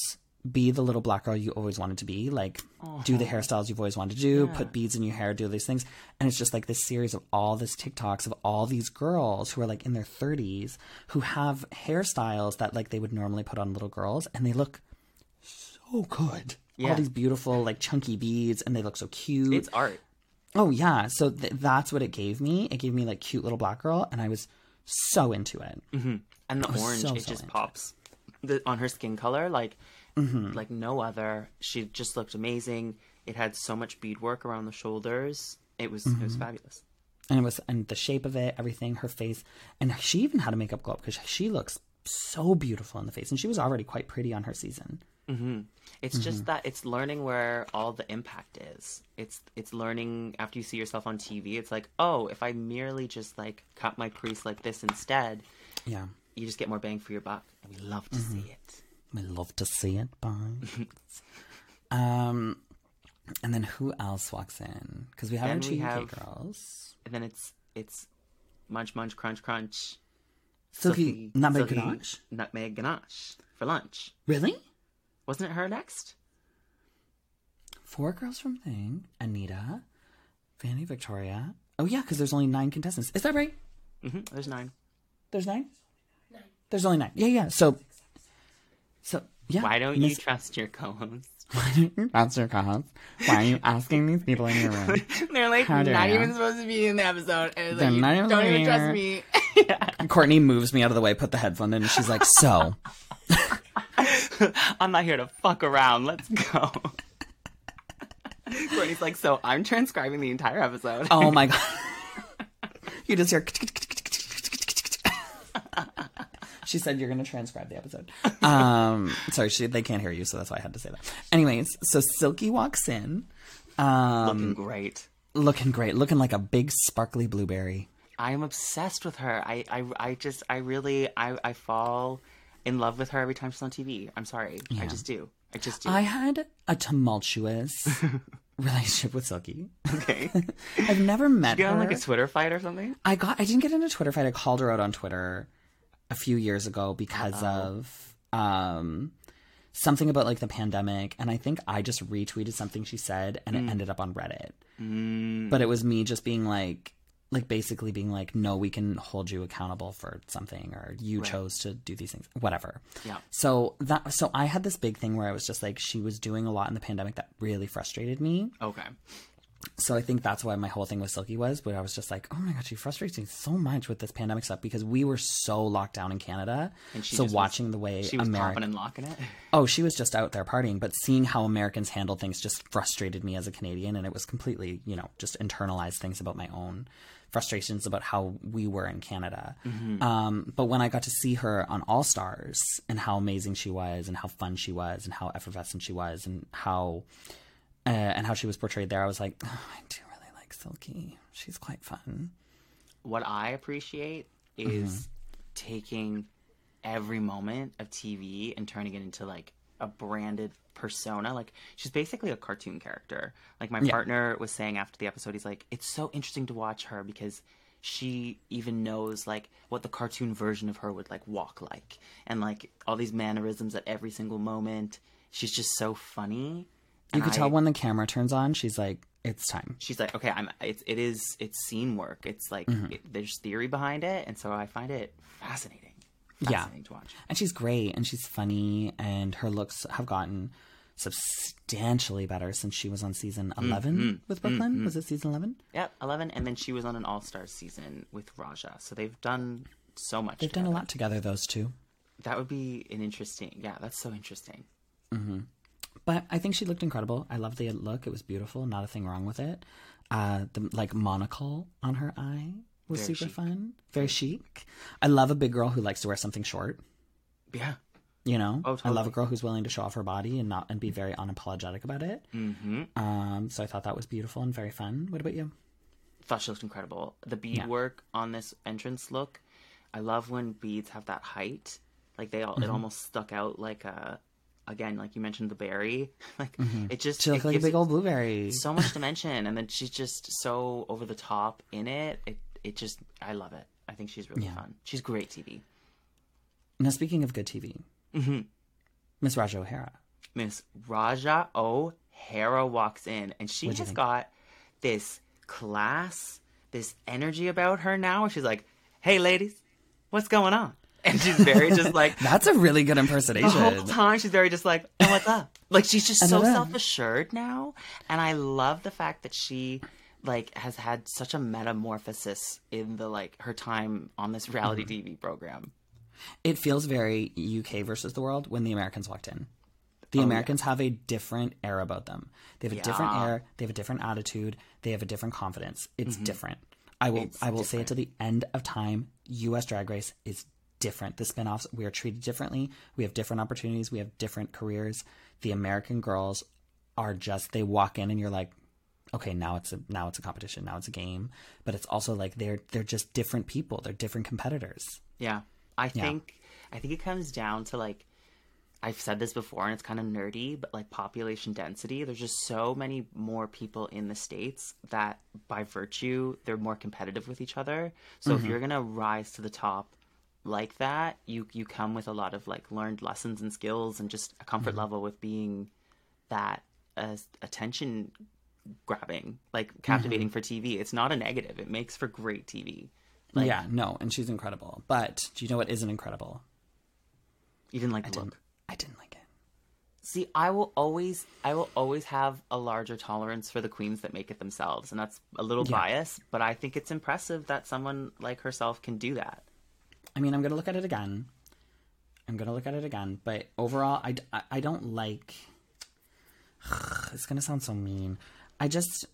be the little black girl you always wanted to be. Like, oh, do the hairstyles you've always wanted to do, yeah. put beads in your hair, do these things. And it's just like this series of all these TikToks of all these girls who are like in their thirties who have hairstyles that like they would normally put on little girls, and they look so good. Yeah. All these beautiful like chunky beads, and they look so cute. It's art. Oh yeah. So th- that's what it gave me. It gave me like cute little black girl, and I was so into it. Mm-hmm. And the orange, so, it so just pops the, on her skin color. Like, Mm-hmm. like no other. She just looked amazing. It had so much beadwork around the shoulders. It was mm-hmm. it was fabulous. And it was and the shape of it, everything, her face, and she even had a makeup glow up because she looks so beautiful in the face, and she was already quite pretty on her season. Mm-hmm. It's mm-hmm. just that it's learning where all the impact is. It's it's learning after you see yourself on T V. It's like, oh, if I merely just like cut my crease like this instead, yeah, you just get more bang for your buck, and we love to mm-hmm. see it. We love to see it, bye. um, and then who else walks in? Because we have then two we U K have, girls. And then it's it's munch, munch, crunch, crunch. Silky Nutmeg Ganache? Nutmeg Ganache for lunch. Really? Wasn't it her next? Four girls from Thing. Anita, Vanny, Victoria. Oh, yeah, because there's only nine contestants. Is that right? Mm-hmm. There's nine. There's nine? Nine. There's only nine. Yeah, yeah. So... So yeah, why don't Miss... you trust your co-host? Why don't you trust your co-host? Why are you asking these people in your room? They're like not you? even supposed to be in the episode, and it's like, not even don't even trust me. And Courtney moves me out of the way, put the headphone in, and she's like, "So, I'm not here to fuck around. Let's go." Courtney's like, "So, I'm transcribing the entire episode." Oh my God! You just hear. She said, you're going to transcribe the episode. Um, sorry, she, they can't hear you, so that's why I had to say that. Anyways, so Silky walks in. Um, looking great. Looking great. Looking like a big, sparkly blueberry. I am obsessed with her. I, I, I just, I really, I, I fall in love with her every time she's on T V. I'm sorry. Yeah. I just do. I just do. I had a tumultuous relationship with Silky. Okay. I've never met Did you get her. You got in like a Twitter fight or something? I got, I didn't get in a Twitter fight. I called her out on Twitter a few years ago because Uh-oh. of um, something about like the pandemic. And I think I just retweeted something she said, and mm. it ended up on Reddit. Mm. But it was me just being like, like basically being like, no, we can hold you accountable for something, or you right. chose to do these things, whatever. Yeah. So that, so I had this big thing where I was just like, she was doing a lot in the pandemic that really frustrated me. Okay. So I think that's why my whole thing with Silky was, but I was just like, oh my God, she frustrates me so much with this pandemic stuff because we were so locked down in Canada. And she so watching was, the way she was Ameri- popping and locking it. Oh, she was just out there partying, but seeing how Americans handle things just frustrated me as a Canadian. And it was completely, you know, just internalized things about my own frustrations about how we were in Canada. Mm-hmm. Um, but when I got to see her on All Stars and how amazing she was and how fun she was and how effervescent she was and how... Uh, and how she was portrayed there, I was like, oh, I do really like Silky. She's quite fun. What I appreciate is mm-hmm. taking every moment of T V and turning it into, like, a branded persona. Like, she's basically a cartoon character. Like, my yeah. partner was saying after the episode, he's like, it's so interesting to watch her because she even knows, like, what the cartoon version of her would, like, walk like. And, like, all these mannerisms at every single moment. She's just so funny. You could tell when the camera turns on, she's like, it's time. She's like, okay, I'm, it's, it is, it's scene work. It's like, mm-hmm. it, there's theory behind it. And so I find it fascinating. Fascinating yeah. to watch. And she's great and she's funny and her looks have gotten substantially better since she was on season eleven mm-hmm. with Brooke Lynn. Mm-hmm. Was it season eleven? Yep, eleven. And then she was on an all-star season with Raja. So they've done so much They've together. done a lot together, those two. That would be an interesting, yeah, that's so interesting. Mm-hmm. But I think she looked incredible. I love the look. It was beautiful. Not a thing wrong with it. Uh, the, like, monocle on her eye was Very super chic. fun. Very chic. I love a big girl who likes to wear something short. Yeah. You know? Oh, totally. I love a girl who's willing to show off her body and not and be very unapologetic about it. Mm-hmm. Um, so I thought that was beautiful and very fun. What about you? I thought she looked incredible. The beadwork yeah. on this entrance look. I love when beads have that height. Like, they all, mm-hmm. it almost stuck out like a... Again, like you mentioned, the berry, like mm-hmm. it just she looks like a big old blueberry. So much dimension, and then she's just so over the top in it. It, it just, I love it. I think she's really yeah. fun. She's great T V. Now, speaking of good T V, mm-hmm. Miss Raja O'Hara. Miss Raja O'Hara walks in, and she What'd has got this class, this energy about her now. She's like, "Hey, ladies, what's going on?" And she's very just like... That's a really good impersonation. The whole time, she's very just like, oh, what's up? Like, she's just so self-assured now. And I love the fact that she, like, has had such a metamorphosis in the, like, her time on this reality mm-hmm. T V program. It feels very U K versus the world when the Americans walked in. The oh, Americans yeah. have a different air about them. They have a yeah. different air. They have a different attitude. They have a different confidence. It's mm-hmm. different. I will, it's I will different. say it to the end of time. U S Drag Race is different. The spinoffs, we are treated differently. We have different opportunities. We have different careers. The American girls are just, they walk in and you're like, okay, now it's a, now it's a competition. Now it's a game. But it's also like, they're, they're just different people. They're different competitors. Yeah. I think, yeah. I think it comes down to, like, I've said this before and it's kind of nerdy, but, like, population density, there's just so many more people in the States that by virtue, they're more competitive with each other. So mm-hmm. if you're going to rise to the top like that, you you come with a lot of, like, learned lessons and skills and just a comfort mm-hmm. level with being that uh, attention grabbing, like, captivating mm-hmm. for T V. It's not a negative. It makes for great T V. Like, yeah, no, and she's incredible. But do you know what isn't incredible? You didn't like the I look. Didn't, I didn't like it. See, I will always, I will always have a larger tolerance for the queens that make it themselves, and that's a little yeah. biased. But I think it's impressive that someone like herself can do that. I mean, I'm going to look at it again. I'm going to look at it again. But overall, I, I, I don't like... It's going to sound so mean. I just...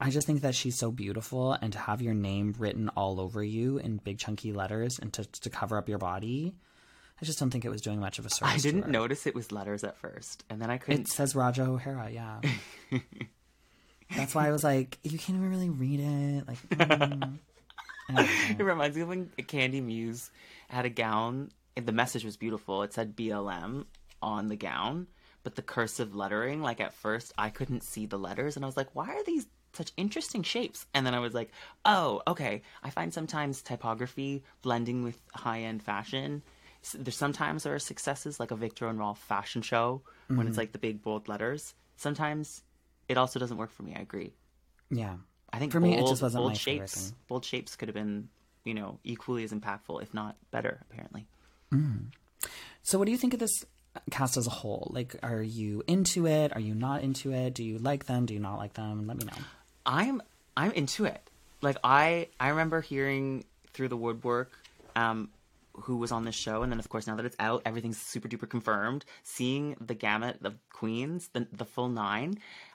I just think that she's so beautiful, and to have your name written all over you in big chunky letters and to, to cover up your body, I just don't think it was doing much of a service. I didn't notice it was letters at first, and then I couldn't... It says Raja O'Hara, yeah. That's why I was like, you can't even really read it. Like... Mm. It reminds me of when Candy Muse had a gown, and the message was beautiful. It said B L M on the gown, but the cursive lettering, like, at first I couldn't see the letters, and I was like, why are these such interesting shapes? And then I was like, oh, okay. I find sometimes typography blending with high-end fashion. There's sometimes there are successes, like a Victor and Rolf fashion show, mm-hmm. when it's like the big bold letters. Sometimes it also doesn't work for me. I agree. Yeah. I think for bold, me, it just wasn't bold my shapes. Thing. Bold shapes could have been, you know, equally as impactful, if not better, apparently. Mm. So, what do you think of this cast as a whole? Like, are you into it? Are you not into it? Do you like them? Do you not like them? Let me know. I'm I'm into it. Like, I, I remember hearing through the woodwork um, who was on this show. And then, of course, now that it's out, everything's super duper confirmed. Seeing the gamut of queens, the, the full nine,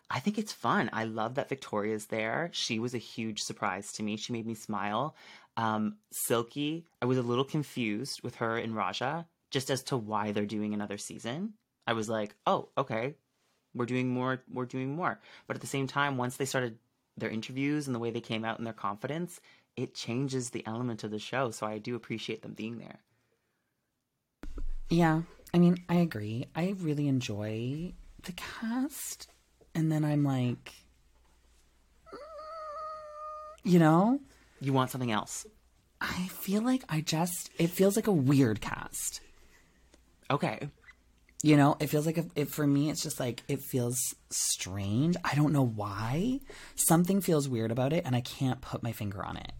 I think it's fun. I love that Victoria's there. She was a huge surprise to me. She made me smile. Um, Silky, I was a little confused with her and Raja, just as to why they're doing another season. I was like, oh, okay, we're doing more, we're doing more. But at the same time, once they started their interviews and the way they came out and their confidence, it changes the element of the show. So I do appreciate them being there. Yeah, I mean, I agree. I really enjoy the cast. And then I'm like, you know? You want something else. I feel like I just, it feels like a weird cast. Okay. You know, it feels like, a, it, for me, it's just like, it feels strange. I don't know why. Something feels weird about it, and I can't put my finger on it.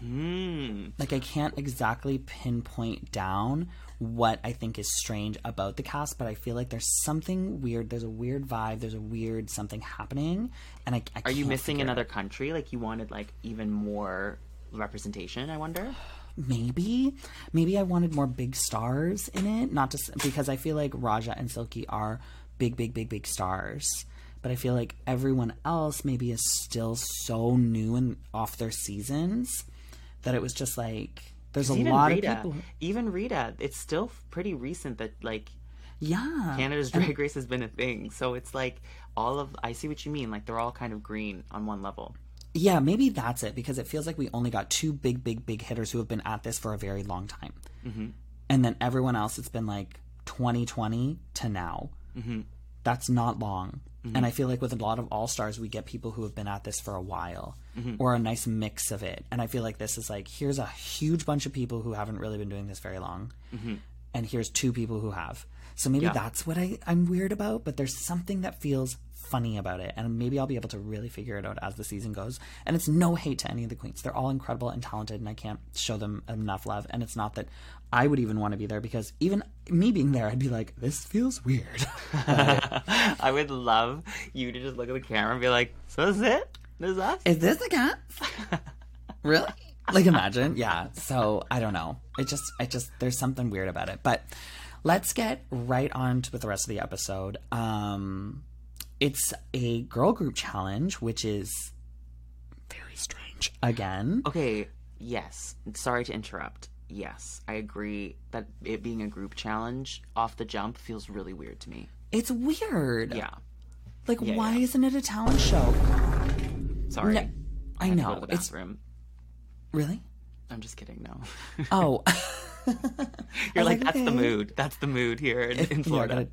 Hmm. Like, I can't exactly pinpoint down what I think is strange about the cast, but I feel like there's something weird. There's a weird vibe. There's a weird something happening, and I, I Are you missing another it. country? Like, you wanted, like, even more representation, I wonder? Maybe. Maybe I wanted more big stars in it. Not just because I feel like Raja and Silky are big, big, big, big stars. But I feel like everyone else maybe is still so new and off their seasons that it was just like, there's a lot Rita, of people. Even Rita, it's still pretty recent that, like, yeah, Canada's Drag and... Race has been a thing. So it's like all of, I see what you mean. Like, they're all kind of green on one level. Yeah, maybe that's it, because it feels like we only got two big, big, big hitters who have been at this for a very long time. Mm-hmm. And then everyone else, it's been like twenty twenty to now. Mm-hmm. That's not long. Mm-hmm. And I feel like with a lot of all-stars, we get people who have been at this for a while, mm-hmm. or a nice mix of it. And I feel like this is like, here's a huge bunch of people who haven't really been doing this very long. Mm-hmm. And here's two people who have. So maybe yeah. that's what I, I'm weird about, but there's something that feels funny about it, and maybe I'll be able to really figure it out as the season goes. And it's no hate to any of the queens. They're all incredible and talented, and I can't show them enough love. And it's not that I would even want to be there, because even me being there, I'd be like, this feels weird. I would love you to just look at the camera and be like, so this is it? This is us? Is this the cat? Really? Like, imagine. Yeah. So I don't know. It just, I just, there's something weird about it. But let's get right on to with the rest of the episode. Um... It's a girl group challenge, which is very strange. Again. Okay, yes. Sorry to interrupt. Yes, I agree that it being a group challenge off the jump feels really weird to me. It's weird. Yeah. Like, yeah, why yeah. isn't it a talent show? Sorry. No, I, I know. To go to the bathroom. It's... Really? I'm just kidding, no. Oh. You're like, like, that's okay. the mood. That's the mood here in, if, in Florida. Yeah,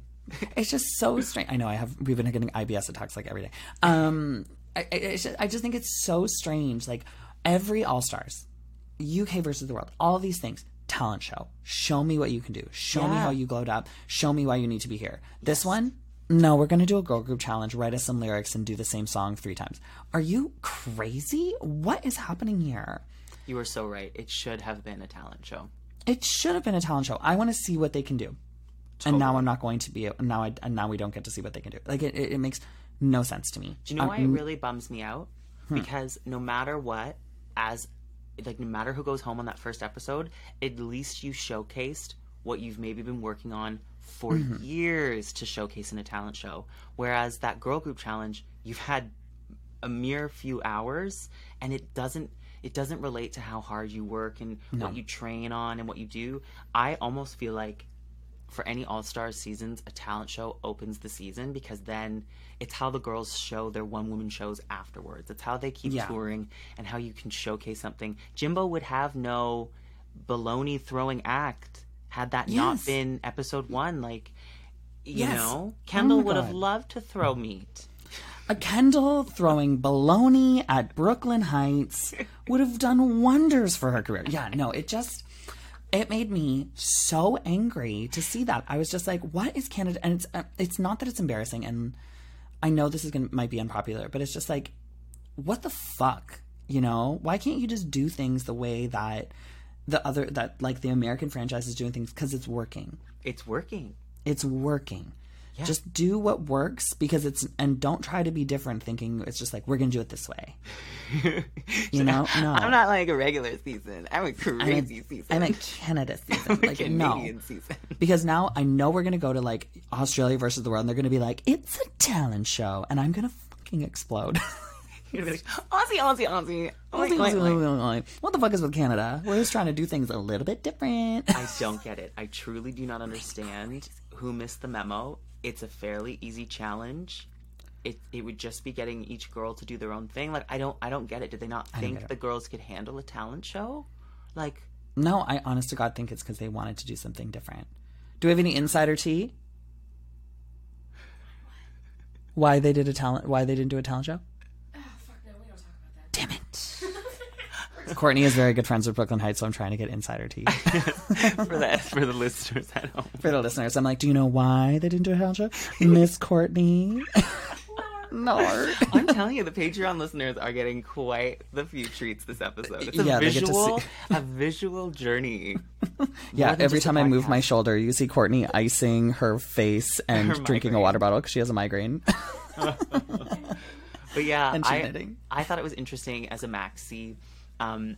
it's just so strange. I know, I have, we've been getting I B S attacks like every day. Um, I, I, it's just, I just think it's so strange. Like, every All-Stars, U K versus the world, all these things, talent show. Show me what you can do. Show yeah. me how you glowed up. Show me why you need to be here. Yes. This one, no, we're going to do a girl group challenge, write us some lyrics, and do the same song three times. Are you crazy? What is happening here? You are so right. It should have been a talent show. It should have been a talent show. I want to see what they can do. Totally. And now I'm not going to be, now I, and now we don't get to see what they can do. Like, it, it, it makes no sense to me. Do you know um, why it really bums me out? Hmm. Because no matter what, as, like, no matter who goes home on that first episode, at least you showcased what you've maybe been working on for mm-hmm. years to showcase in a talent show. Whereas that girl group challenge, you've had a mere few hours, and it doesn't, it doesn't relate to how hard you work and no. what you train on and what you do. I almost feel like, for any All-Star seasons, a talent show opens the season, because then it's how the girls show their one-woman shows afterwards. It's how they keep yeah. touring and how you can showcase something. Jimbo would have no baloney throwing act had that yes. not been episode one. Like, you yes. know, Kendall oh would God. have loved to throw meat. A Kendall throwing baloney at Brooke Lynn Hytes would have done wonders for her career. Yeah, no, it just... It made me so angry to see that. I was just like, what is Canada? And it's, uh, it's not that it's embarrassing, and I know this is gonna might be unpopular, but it's just like, what the fuck, you know? Why can't you just do things the way that the other, that like the American franchise is doing things, because it's working. It's working. It's working. Yeah. Just do what works, because it's, and don't try to be different thinking it's just like, we're going to do it this way. You know? No. I'm not like a regular season. I'm a crazy I'm a, season. I'm a Canada season. I'm like, a Canadian no. season. Because now I know we're going to go to like Australia versus the world, and they're going to be like, it's a talent show, and I'm going to fucking explode. You're going to be like, Aussie, Aussie, Aussie. Like, Aussie, like, Aussie, like, Aussie. Like, what the fuck is with Canada? We're just trying to do things a little bit different. I don't get it. I truly do not understand who missed the memo. It's a fairly easy challenge. It it would just be getting each girl to do their own thing. Like, I don't I don't get it. Did they not think the girls could handle a talent show? Like, no, I honest to God think it's because they wanted to do something different. Do we have any insider tea? Why they did a talent? Why they didn't do a talent show? Oh, fuck no, we don't talk about that. Damn it! Courtney is very good friends with Brooke Lynn Hytes, so I'm trying to get insider tea for that for the listeners at home. For the listeners, I'm like, do you know why they didn't do a talent show, Miss Courtney? No. I'm telling you, the Patreon listeners are getting quite the few treats this episode. It's a yeah, visual, a visual journey. Yeah, every time I move my shoulder, you see Courtney icing her face and her drinking migraine. a water bottle because she has a migraine. But yeah, I, I thought it was interesting as a maxi, um,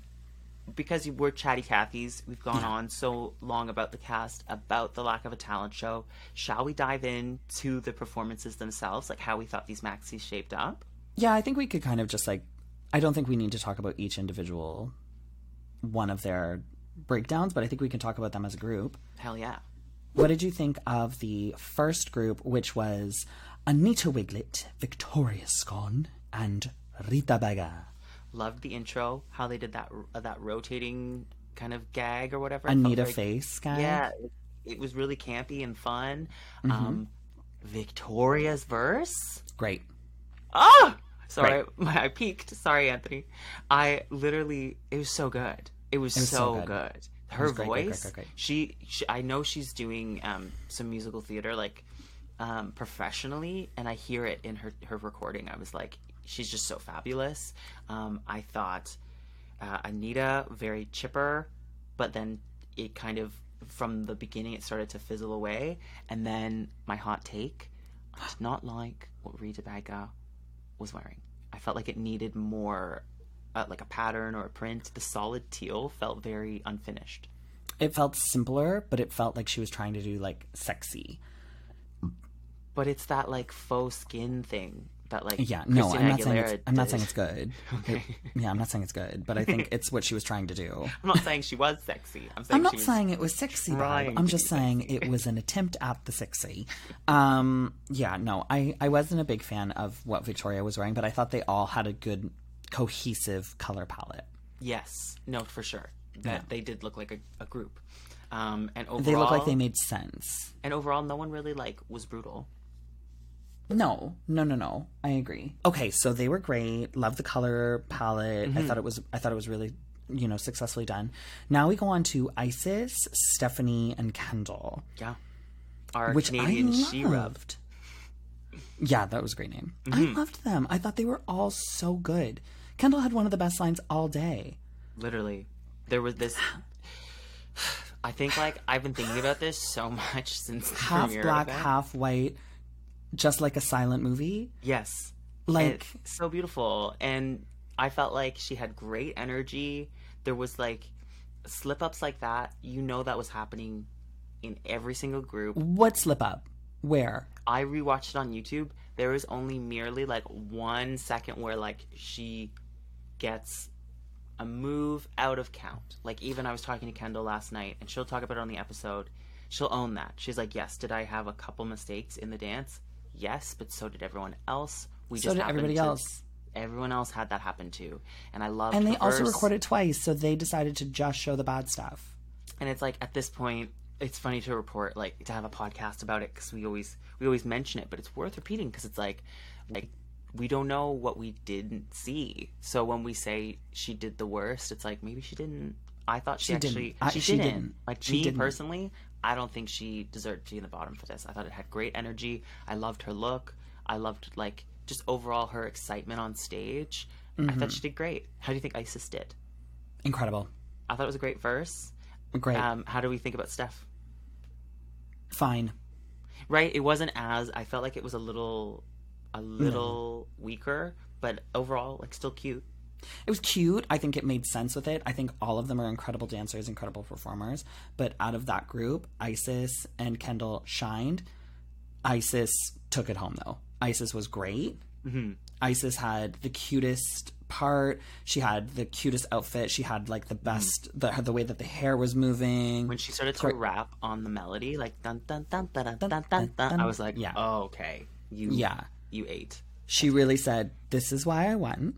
because we're Chatty Cathy's, we've gone yeah. on so long about the cast, about the lack of a talent show. Shall we dive into the performances themselves, like how we thought these maxis shaped up? Yeah, I think we could kind of just like, I don't think we need to talk about each individual one of their breakdowns, but I think we can talk about them as a group. Hell yeah. What did you think of the first group, which was Anita Wiglet, Victoria Scone, and Rita Vega? Loved the intro, how they did that uh, that rotating kind of gag or whatever. Anita like, face guy. Yeah, it was really campy and fun. Mm-hmm. Um, Victoria's verse. Great. Oh! Sorry, Great. I peaked. Sorry, Anthony. I literally, it was so good. It was, it was so, so good. good. Her voice, great, great, great, great. She, she, I know she's doing um, some musical theater like um, professionally, and I hear it in her, her recording. I was like, she's just so fabulous. Um, I thought uh, Anita, very chipper, but then it kind of, from the beginning, it started to fizzle away. And then my hot take, I did not like what Rita Vega was wearing. I felt like it needed more, uh, like a pattern or a print. The solid teal felt very unfinished. It felt simpler, but it felt like she was trying to do, like, sexy. But it's that, like, faux skin thing. That like yeah no I'm not, saying it's, I'm not saying it's good okay. it, yeah I'm not saying it's good, but I think it's what she was trying to do. I'm not saying she was sexy. I'm, saying I'm not she was saying it was sexy, Bob. I'm just saying sexy. It was an attempt at the sexy. um yeah no I I wasn't a big fan of what Victoria was wearing, but I thought they all had a good cohesive color palette. Yes, no, for sure that yeah. they did look like a, a group. Um and overall they looked like they made sense, and overall no one really like was brutal. No, no, no, no. I agree. Okay, so they were great. Love the color palette. Mm-hmm. I thought it was. I thought it was really, you know, successfully done. Now we go on to Icesis, Stephanie, and Kendall. Yeah, our which Canadian she rubbed. Yeah, that was a great name. Mm-hmm. I loved them. I thought they were all so good. Kendall had one of the best lines all day. Literally, there was this. I think like I've been thinking about this so much since the half black, half white. Just like a silent movie. Yes. Like, it's so beautiful. And I felt like she had great energy. There was like slip ups like that. You know, that was happening in every single group. What slip up? Where? I rewatched it on YouTube. There was only merely like one second where like she gets a move out of count. Like, even I was talking to Kendall last night, and she'll talk about it on the episode. She'll own that. She's like, yes, did I have a couple mistakes in the dance? Yes, but so did everyone else. We so just did everybody to, else. Everyone else had that happen too, and I loved. And they also recorded twice, so they decided to just show the bad stuff. And it's like at this point, it's funny to report like to have a podcast about it because we always we always mention it, but it's worth repeating because it's like like we don't know what we didn't see. So when we say she did the worst, it's like maybe she didn't. I thought she, she actually didn't. I, she, she didn't. didn't. Like she me didn't. personally. I don't think she deserved to be in the bottom for this. I thought it had great energy. I loved her look. I loved, like, just overall her excitement on stage. Mm-hmm. I thought she did great. How do you think Icesis did? Incredible. I thought it was a great verse. Great. Um, how do we think about Steph? Fine. Right? It wasn't as, I felt like it was a little, a little no. weaker, but overall, like, still cute. It was cute. I think it made sense with it. I think all of them are incredible dancers, incredible performers. But out of that group, Icesis and Kendall shined. Icesis took it home, though. Icesis was great. Mm-hmm. Icesis had the cutest part. She had the cutest outfit. She had, like, the best, mm. the the way that the hair was moving. When she started to Cor- rap on the melody, like, dun dun dun dun dun dun dun, dun, dun. I was like, yeah. oh, okay. You, yeah. you ate. She really said, this is why I won.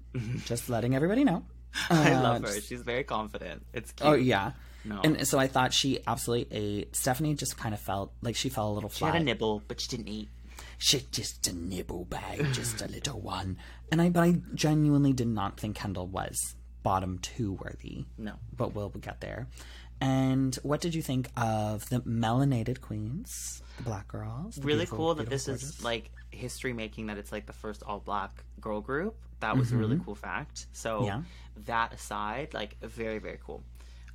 Just letting everybody know. Uh, I love her. She's very confident. It's cute. Oh, yeah. No. And so I thought she absolutely ate. Stephanie just kind of felt like she fell a little flat. She had a nibble, but she didn't eat. She just a nibble bag, just a little one. And I, but I genuinely did not think Kendall was bottom two worthy. No. But we'll get there. And what did you think of the melanated queens, the black girls? The really cool that this gorgeous. is, like, history making, that it's, like, the first all-black girl group. That was mm-hmm. a really cool fact. So yeah. that aside, like, very, very cool.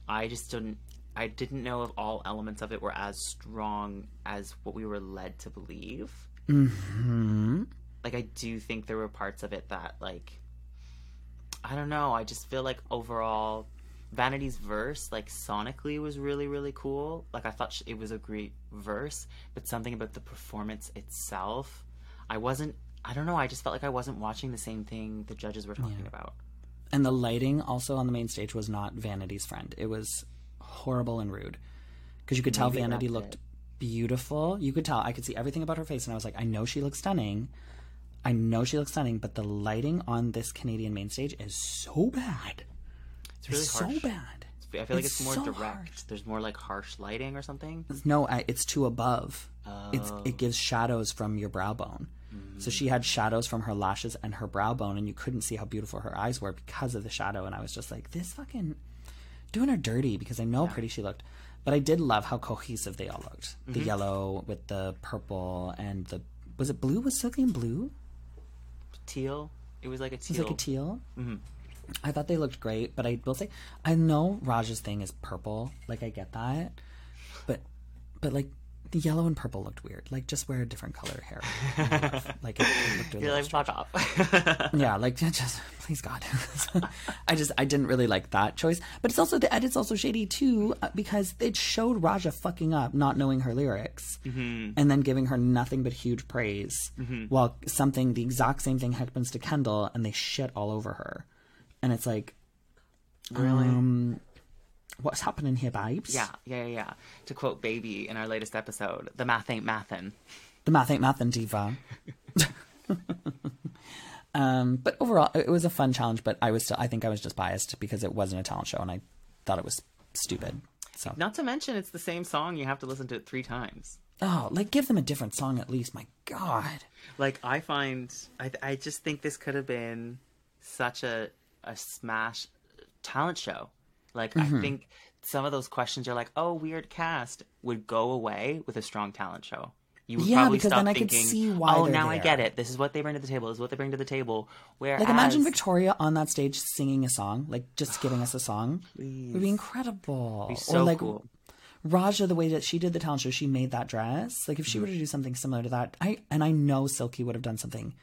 I just didn't, I didn't know if all elements of it were as strong as what we were led to believe. Mm-hmm. Like, I do think there were parts of it that, like, I don't know. I just feel like overall... Vanity's verse, like, sonically was really, really cool. Like, I thought she, it was a great verse, but something about the performance itself, I wasn't, I don't know, I just felt like I wasn't watching the same thing the judges were talking yeah. about. And the lighting also on the main stage was not Vanity's friend. It was horrible and rude. Because you could tell Maybe Vanity looked it. beautiful. You could tell. I could see everything about her face, and I was like, I know she looks stunning. I know she looks stunning, but the lighting on this Canadian main stage is so bad. It's really it's harsh. so bad. I feel like it's, it's more so direct. Harsh. There's more, like, harsh lighting or something. No, it's too above. Oh. It's, it gives shadows from your brow bone. Mm. So she had shadows from her lashes and her brow bone, and you couldn't see how beautiful her eyes were because of the shadow. And I was just like, this fucking doing her dirty, because I know yeah. pretty she looked. But I did love how cohesive they all looked. Mm-hmm. The yellow with the purple and the, was it blue? Was Silky and blue? Teal. It was like a teal. It was like a teal. Mm-hmm. I thought they looked great, but I will say, I know Raja's thing is purple. Like, I get that. But, but like, the yellow and purple looked weird. Like, just wear a different color hair. Like, it, it looked really You're like, fuck off. Yeah, like, just, please, God. I just, I didn't really like that choice. But it's also, the edit's also shady, too, because it showed Raja fucking up, not knowing her lyrics, mm-hmm. and then giving her nothing but huge praise, mm-hmm. while something, the exact same thing happens to Kendall, and they shit all over her. And it's like, really, um, what's happening here, babes? Yeah, yeah, yeah. To quote Baby in our latest episode, the math ain't mathin'. The math ain't mathin', diva. um, but overall, it was a fun challenge, but I was still, I think I was just biased because it wasn't a talent show and I thought it was stupid. So, not to mention, it's the same song. You have to listen to it three times. Oh, like, give them a different song at least. My God. Like, I find, I, I just think this could have been such a... a smash talent show. Like, mm-hmm. I think some of those questions are like, oh, weird cast, would go away with a strong talent show. You would yeah, probably because stop then thinking, I could see why oh, now there. I get it. This is what they bring to the table. This is what they bring to the table. Whereas... Like, imagine Victoria on that stage singing a song, like, just giving us a song. Please. It would be incredible. It would be so or, like, cool. Raja, the way that she did the talent show, she made that dress. Like, if she mm-hmm. were to do something similar to that, I and I know Silky would have done something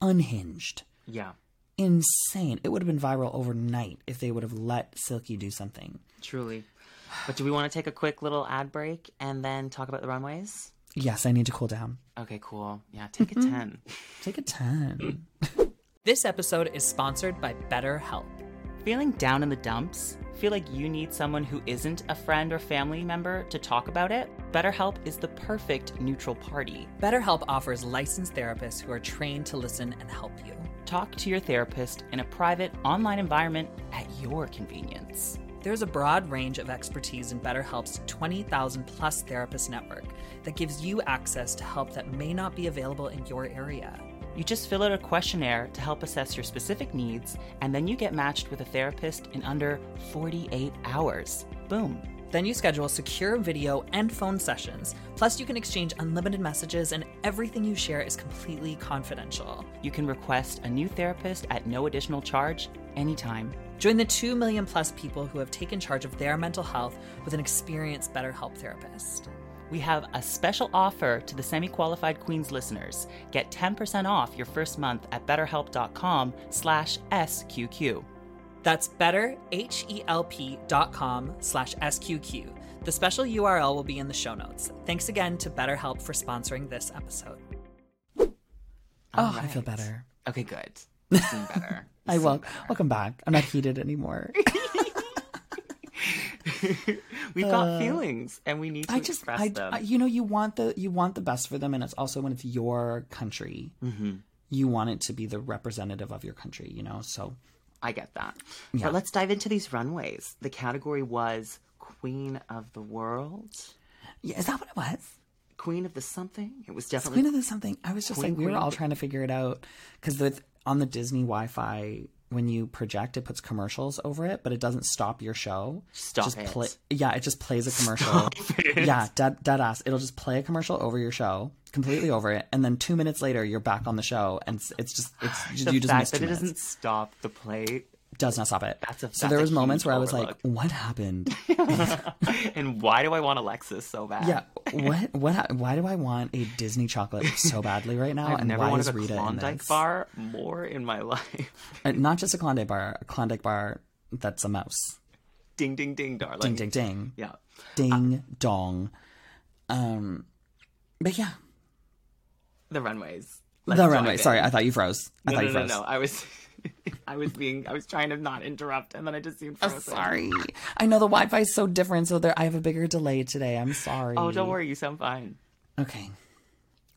unhinged. Yeah. Insane. It would have been viral overnight if they would have let Silky do something. Truly. But do we want to take a quick little ad break and then talk about the runways? Yes, I need to cool down. Okay, cool. Yeah, take mm-hmm. a ten. Take a ten. This episode is sponsored by BetterHelp. Feeling down in the dumps? Feel like you need someone who isn't a friend or family member to talk about it? BetterHelp is the perfect neutral party. BetterHelp offers licensed therapists who are trained to listen and help you. Talk to your therapist in a private online environment at your convenience. There's a broad range of expertise in BetterHelp's twenty thousand plus therapist network that gives you access to help that may not be available in your area. You just fill out a questionnaire to help assess your specific needs, and then you get matched with a therapist in under forty-eight hours. Boom. Then you schedule secure video and phone sessions. Plus, you can exchange unlimited messages, and everything you share is completely confidential. You can request a new therapist at no additional charge anytime. Join the two million plus people who have taken charge of their mental health with an experienced BetterHelp therapist. we have a special offer to the Semi-Qualified Queens listeners. Get ten percent off your first month at betterhelp.com slash SQQ. That's betterhelp.com slash SQQ. The special U R L will be in the show notes. Thanks again to BetterHelp for sponsoring this episode. All oh, right. I feel better. Okay, good. You seem better. You I will. Better. Welcome back. I'm not heated anymore. We've got uh, feelings, and we need to I just, express I, them. I, you know, you want the you want the best for them, and it's also when it's your country, mm-hmm. you want it to be the representative of your country. You know, so I get that. Yeah. But let's dive into these runways. The category was Queen of the World. Yeah, is that what it was? Queen of the something. It was definitely Queen of the something. I was just Queen like we were all trying to figure it out because with on the Disney Wi-Fi. When you project, it puts commercials over it, but it doesn't stop your show. Stop just it. Play, yeah, it just plays a commercial. Yeah, dead, dead ass. It'll just play a commercial over your show, completely over it, and then two minutes later, you're back on the show, and it's just it's just, you just missed two minutes. The fact that it doesn't stop the play does not stop it. That's a, that's so there was moments where I was overlook. Like, "What happened?" And why do I want Alexis so bad? Yeah, what what? Why do I want a Disney chocolate so badly right now? I've and never why wanted is Rita a Klondike in this? Bar more in my life? And not just a Klondike bar, a Klondike bar that's a mouse. Ding ding ding, darling. Ding ding ding. Yeah. Ding uh, dong. Um, but yeah, the runways. Let's the runway. In. Sorry, I thought you froze. I no, thought no, you froze. No, no, no. I was. I was being, I was trying to not interrupt, and then I just seemed frozen. Oh, sorry. I know the Wi-Fi is so different, so there, I have a bigger delay today. I'm sorry. Oh, don't worry. You sound fine. Okay.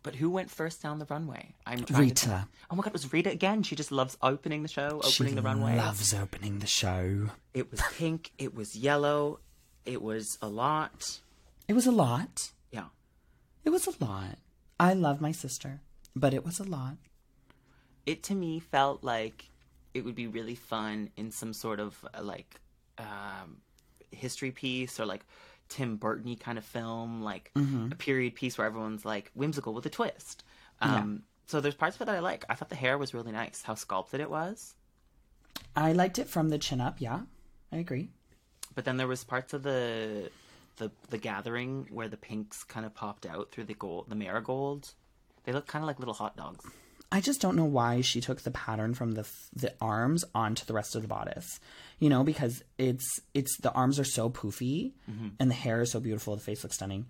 But who went first down the runway? I'm trying Rita. To... Oh my God, it was Rita again. She just loves opening the show, opening she the runway. She loves opening the show. It was pink. It was yellow. It was a lot. It was a lot. Yeah. It was a lot. I love my sister, but it was a lot. It, to me, felt like... it would be really fun in some sort of uh, like um, history piece or like Tim Burton-y kind of film, like mm-hmm. a period piece where everyone's like whimsical with a twist. Um, yeah. So there's parts of it that I like. I thought the hair was really nice, how sculpted it was. I liked it from the chin up. Yeah, I agree. But then there was parts of the the, the gathering where the pinks kind of popped out through the gold, the marigold. They look kind of like little hot dogs. I just don't know why she took the pattern from the the arms onto the rest of the bodice, you know, because it's it's the arms are so poofy mm-hmm. and the hair is so beautiful. The face looks stunning.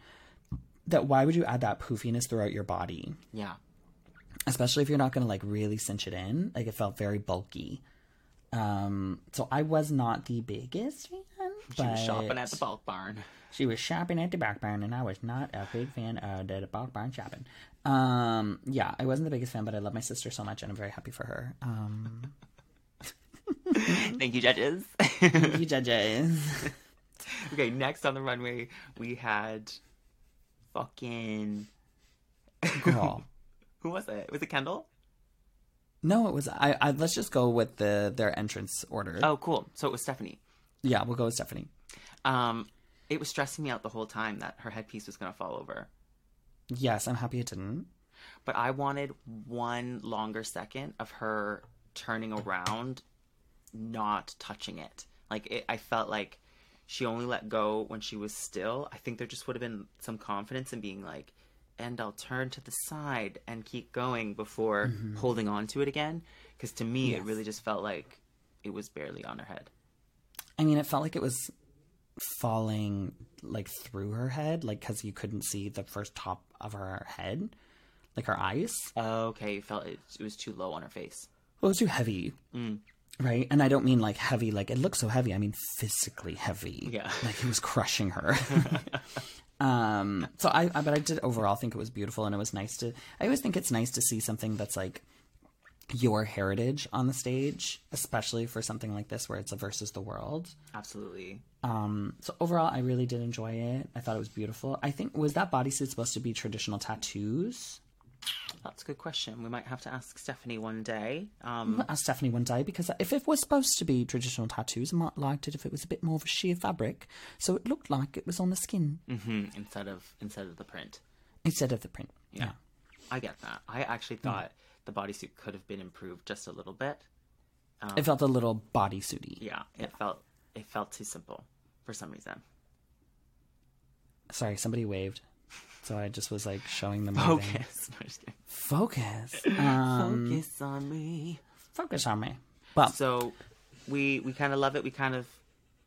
That why would you add that poofiness throughout your body? Yeah. Especially if you're not going to like really cinch it in. Like it felt very bulky. Um, so I was not the biggest fan. She was shopping at the bulk barn. She was shopping at the bulk barn, and I was not a big fan of the bulk barn shopping. Um, yeah, I wasn't the biggest fan, but I love my sister so much, and I'm very happy for her. Um... Thank you, judges. Thank you, judges. Okay, next on the runway, we had fucking... Girl. Who was it? Was it Kendall? No, it was... I, I. Let's just go with the their entrance order. Oh, cool. So it was Stephanie. Yeah, we'll go with Stephanie. Um, it was stressing me out the whole time that her headpiece was going to fall over. Yes, I'm happy it didn't. But I wanted one longer second of her turning around, not touching it. Like, it, I felt like she only let go when she was still. I think there just would have been some confidence in being like, and I'll turn to the side and keep going before mm-hmm. holding on to it again. Because to me, yes. It really just felt like it was barely on her head. I mean, it felt like it was falling, like, through her head, like, because you couldn't see the first top of her head, like, her eyes. Oh, okay. You felt it, it was too low on her face. Well, it was too heavy, mm. right? And I don't mean, like, heavy, like, it looks so heavy. I mean, physically heavy. Yeah. Like, it was crushing her. um. So I, I, but I did overall think it was beautiful, and it was nice to, I always think it's nice to see something that's, like, your heritage on the stage, especially for something like this where it's a versus the world. Absolutely. Um, so overall, I really did enjoy it. I thought it was beautiful. I think, was that bodysuit supposed to be traditional tattoos? That's a good question. We might have to ask Stephanie one day. Um, ask Stephanie one day, because if it was supposed to be traditional tattoos, I might liked it if it was a bit more of a sheer fabric, so it looked like it was on the skin. Mm-hmm. Instead of, instead of the print. Instead of the print. Yeah. yeah. I get that. I actually thought... Mm. The bodysuit could have been improved just a little bit. Um, it felt a little bodysuity. Yeah, it yeah. felt it felt too simple for some reason. Sorry, somebody waved. So I just was like showing them. Focus. Focus. Um, focus on me. Focus on me. Well, so we we kind of love it. We kind of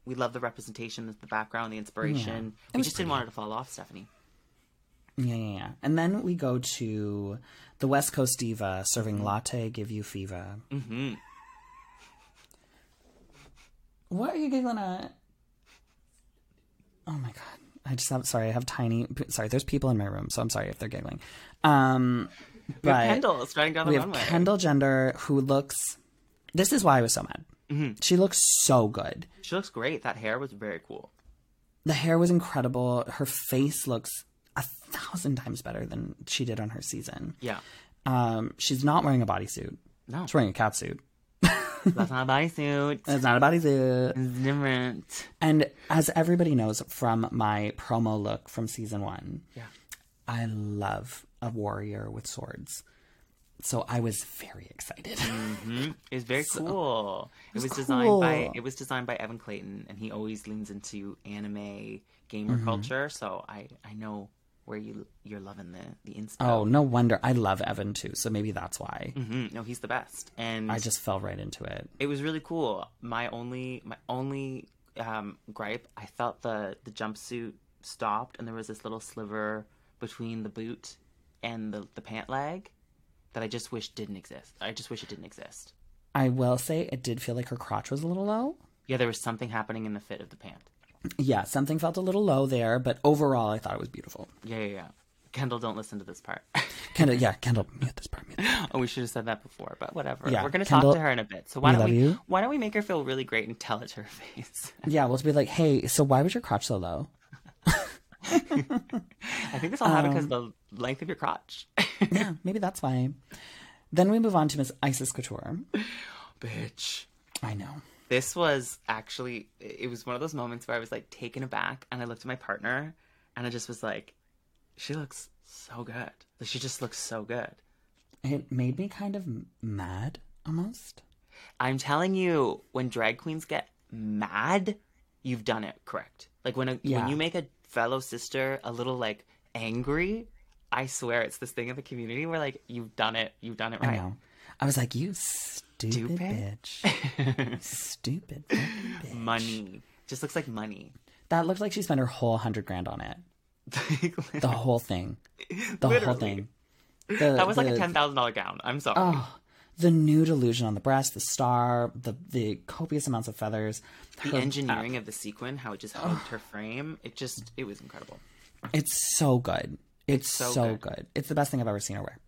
we love the representation, the background, the inspiration. Yeah, we just pretty. didn't want it to fall off, Stephanie. Yeah, yeah, yeah. And then we go to the West Coast Diva serving latte, give you fever. Mm-hmm. What are you giggling at? Oh my god. I just have, sorry, I have tiny, sorry, there's people in my room, so I'm sorry if they're giggling. Um, we have Kendall, starting down the runway. We have Kendall Gender, who looks, this is why I was so mad. Mm-hmm. She looks so good. She looks great. That hair was very cool. The hair was incredible. Her face looks a thousand times better than she did on her season. Yeah. Um, she's not wearing a bodysuit. No. She's wearing a catsuit. That's not a bodysuit. It's not a bodysuit. It's different. And as everybody knows from my promo look from season one, yeah, I love a warrior with swords. So I was very excited. Mm-hmm. It was very so, cool. It was, it was designed cool. by it was designed by Evan Clayton, and he always leans into anime gamer mm-hmm. culture. So I, I know where you you're loving the the inspo. Oh, no wonder. I love Evan too, so maybe that's why. Mm-hmm. No, he's the best, and I just fell right into it. It was really cool. My only my only um, gripe, I felt the the jumpsuit stopped, and there was this little sliver between the boot and the the pant leg that I just wish didn't exist. I just wish it didn't exist. I will say it did feel like her crotch was a little low. Yeah, there was something happening in the fit of the pant. Yeah, something felt a little low there, but overall I thought it was beautiful. Yeah, yeah, yeah. Kendall, don't listen to this part. Kendall, yeah, Kendall, mute this part. Mute this part. Oh, we should have said that before, but whatever. Yeah, we're going to talk to her in a bit. So why don't we you. why don't we make her feel really great and tell it to her face? Yeah, we'll be like, "Hey, so why was your crotch so low?" I think this all happened because um, the length of your crotch. Yeah, maybe that's why. Then we move on to Miss Icesis Couture. Bitch. I know. This was actually, it was one of those moments where I was like taken aback, and I looked at my partner and I just was like, she looks so good. Like, she just looks so good. It made me kind of mad almost. I'm telling you, when drag queens get mad, you've done it correct. Like when a, yeah. when you make a fellow sister a little like angry, I swear it's this thing in the community where like you've done it, you've done it right. I know. I was like, you stupid, stupid? bitch. Stupid bitch. Money. Just looks like money. That looked like she spent her whole hundred grand on it. The whole thing. The Literally. whole thing. The, that was the, like a ten thousand dollars gown. I'm sorry. Oh, the nude illusion on the breast, the star, the, the copious amounts of feathers. The her, engineering uh, of the sequin, how it just hugged her frame. It just, it was incredible. It's so good. It's, it's so, so good. good. It's the best thing I've ever seen her wear.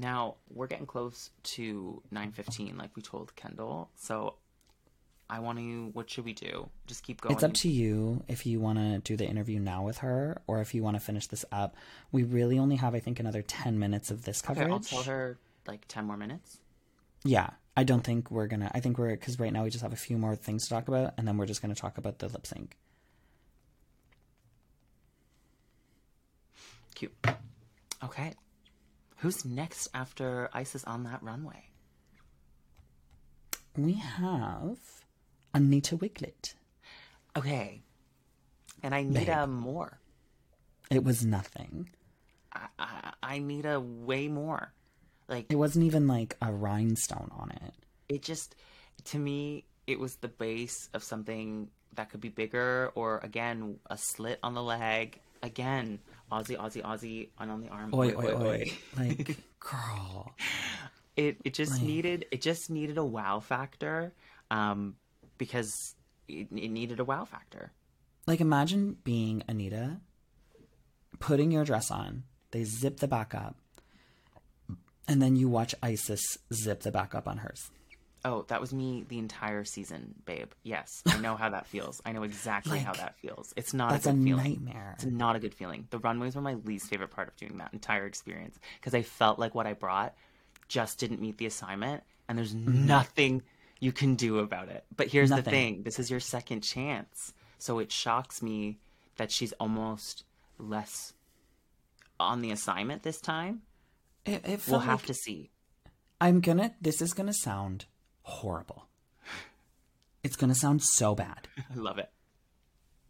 Now, we're getting close to nine fifteen, like we told Kendall. So, I want to... What should we do? Just keep going. It's up to you if you want to do the interview now with her, or if you want to finish this up. We really only have, I think, another ten minutes of this coverage. Okay, I'll tell her, like, ten more minutes. Yeah. I don't think we're going to... I think we're... Because right now we just have a few more things to talk about, and then we're just going to talk about the lip sync. Cute. Okay. Who's next after Icesis on that runway? We have Anita Wiglet. Okay. And I need Babe. a more. It was nothing. I, I, I need a way more. Like it wasn't even like a rhinestone on it. It just, to me, it was the base of something that could be bigger, or again, a slit on the leg. Again, Aussie, Aussie, Aussie, and on the arm. Oi, oi, oi. Like, girl. It it just like. needed it just needed a wow factor, um, because it, it needed a wow factor. Like, imagine being Anita, putting your dress on. They zip the back up, and then you watch Icesis zip the back up on hers. Oh, that was me the entire season, babe. Yes, I know how that feels. I know exactly like, how that feels. It's not a good a feeling. That's a nightmare. It's not a good feeling. The runways were my least favorite part of doing that entire experience, because I felt like what I brought just didn't meet the assignment, and there's nothing you can do about it. But here's nothing. the thing. This is your second chance. So it shocks me that she's almost less on the assignment this time. It, it we'll have like... to see. I'm going to – this is going to sound – horrible. It's gonna sound so bad. I love it.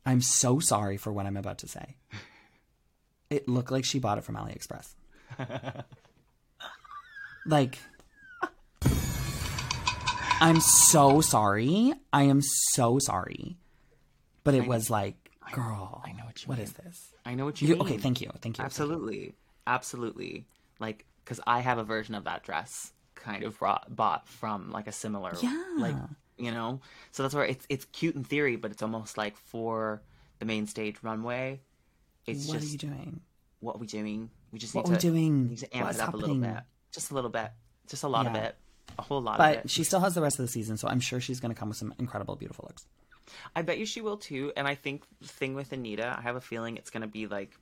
I'm so sorry for what I'm about to say. It looked like she bought it from AliExpress. Like, I'm so sorry. I am so sorry. But it I was know, like, girl, I know, I know what, you what mean. Is this? I know what you, you mean. Okay, thank you. Thank you. Absolutely. Thank you. Absolutely. Like, because I have a version of that dress kind of brought, bought from like a similar, yeah. like, you know? So that's where it's it's cute in theory, but it's almost like for the main stage runway. It's what just, are you doing? What are we doing? We just need what to, doing? We need to amp What's it up happening? A little bit. Just a little bit. Just a lot yeah. of it. A whole lot but of it. But she still has the rest of the season, so I'm sure she's going to come with some incredible, beautiful looks. I bet you she will too. And I think the thing with Anita, I have a feeling it's going to be like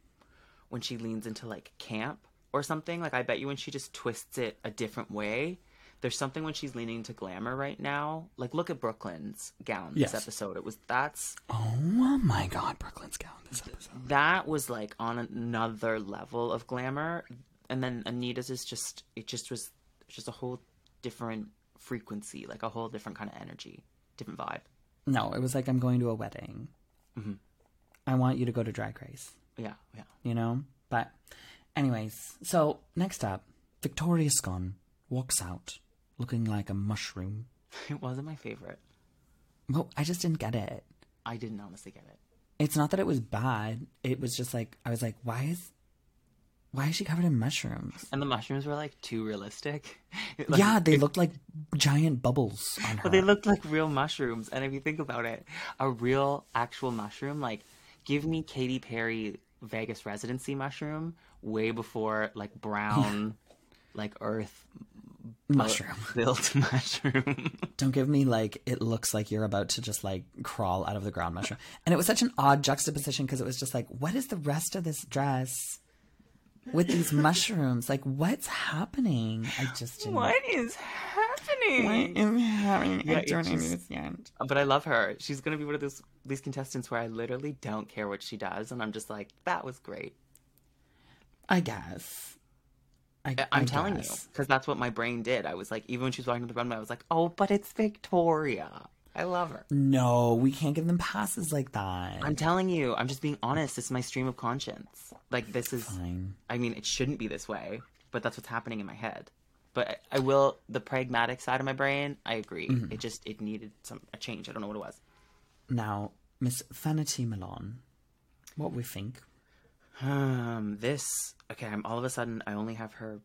when she leans into like camp or something. Like I bet you when she just twists it a different way, there's something when she's leaning into glamour right now. Like look at Brooke Lynn's gown yes. this episode. It was that's oh my god, Brooke Lynn's gown this episode. That was like on another level of glamour. And then Anita's is just it just was just a whole different frequency, like a whole different kind of energy, different vibe. No, it was like, I'm going to a wedding. Mm-hmm. I want you to go to Drag Race. Yeah, yeah. You know? But anyways, so next up, Victoria Scone walks out looking like a mushroom. It wasn't my favorite. Well, I just didn't get it. I didn't honestly get it. It's not that it was bad. It was just like, I was like, why is... Why is she covered in mushrooms? And the mushrooms were, like, too realistic. Like, yeah, they looked like giant bubbles on her. But they looked like real mushrooms. And if you think about it, a real, actual mushroom, like, give me Katy Perry Vegas residency mushroom way before, like, brown, like, earth... Mushroom. Built mushroom. Don't give me, like, it looks like you're about to just, like, crawl out of the ground mushroom. And it was such an odd juxtaposition because it was just like, what is the rest of this dress... with these mushrooms, like what's happening? I just didn't... what is happening? What is happening? Yeah, I don't understand. But I love her. She's gonna be one of those these contestants where I literally don't care what she does, and I'm just like, that was great. I guess. I, I'm I telling guess. you, because that's what my brain did. I was like, even when she was walking to the runway, I was like, oh, but it's Victoria. I love her. No, we can't give them passes like that. I'm telling you. I'm just being honest. This is my stream of conscience. Like, this is... Fine. I mean, it shouldn't be this way, but that's what's happening in my head. But I, I will... The pragmatic side of my brain, I agree. Mm-hmm. It just... It needed some a change. I don't know what it was. Now, Miss Vanity Milan, what we think? Um, this... Okay, I'm all of a sudden... I only have her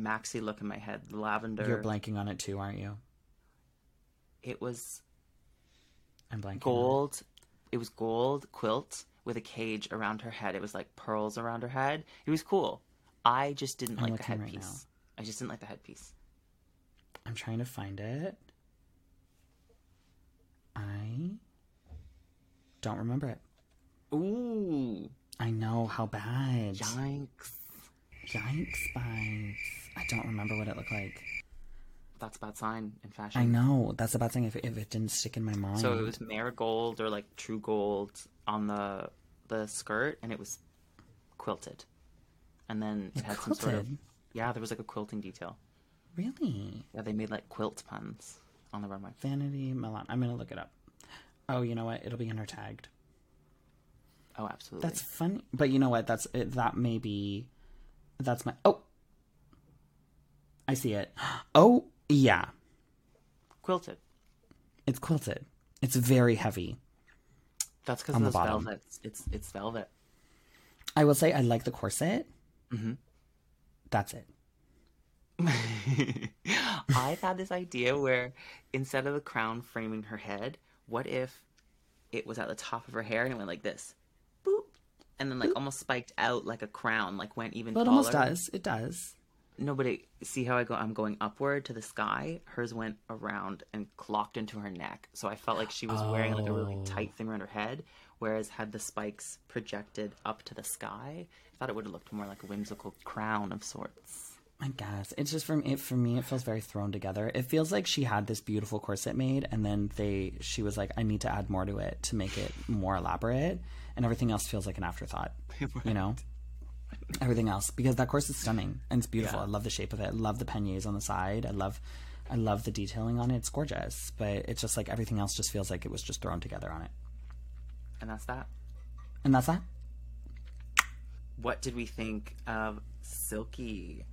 maxi look in my head. The lavender... You're blanking on it too, aren't you? It was... I'm blanking. Gold. It was gold quilt with a cage around her head. It was like pearls around her head. It was cool. I just didn't I'm like the headpiece. Right I just didn't like the headpiece. I'm trying to find it. I don't remember it. Ooh. I know how bad. Yikes. Yikes, bites. I don't remember what it looked like. That's a bad sign in fashion. I know. That's a bad thing if, if it didn't stick in my mind. So it was marigold or like true gold on the the skirt, and it was quilted. And then it, it had quilted? some sort of... Yeah, there was like a quilting detail. Really? Yeah, they made like quilt puns on the runway. Vanity Milan. I'm going to look it up. Oh, you know what? It'll be in her tagged. Oh, absolutely. That's funny. But you know what? That's it, That may be... That's my... Oh! I see it. Oh! Yeah. Quilted. It's quilted. It's very heavy. That's because of the velvet. It's, it's velvet. I will say I like the corset. Mm-hmm. That's it. I've had this idea where instead of the crown framing her head, what if it was at the top of her hair and it went like this? Boop. And then like Boop. almost spiked out like a crown, like went even but taller. It almost does. It does. No, but it, see how I go? I'm going upward to the sky. Hers went around and clocked into her neck. So I felt like she was oh. wearing like a really tight thing around her head. Whereas had the spikes projected up to the sky, I thought it would have looked more like a whimsical crown of sorts. I guess. It's just for me, for me, it feels very thrown together. It feels like she had this beautiful corset made and then they, she was like, I need to add more to it to make it more elaborate. And everything else feels like an afterthought, right. you know? Everything else, because that corset is stunning and it's beautiful. Yeah. I love the shape of it. I love the panniers on the side. I love, I love the detailing on it. It's gorgeous, but it's just like everything else just feels like it was just thrown together on it. And that's that. And that's that. what did we think of Silky?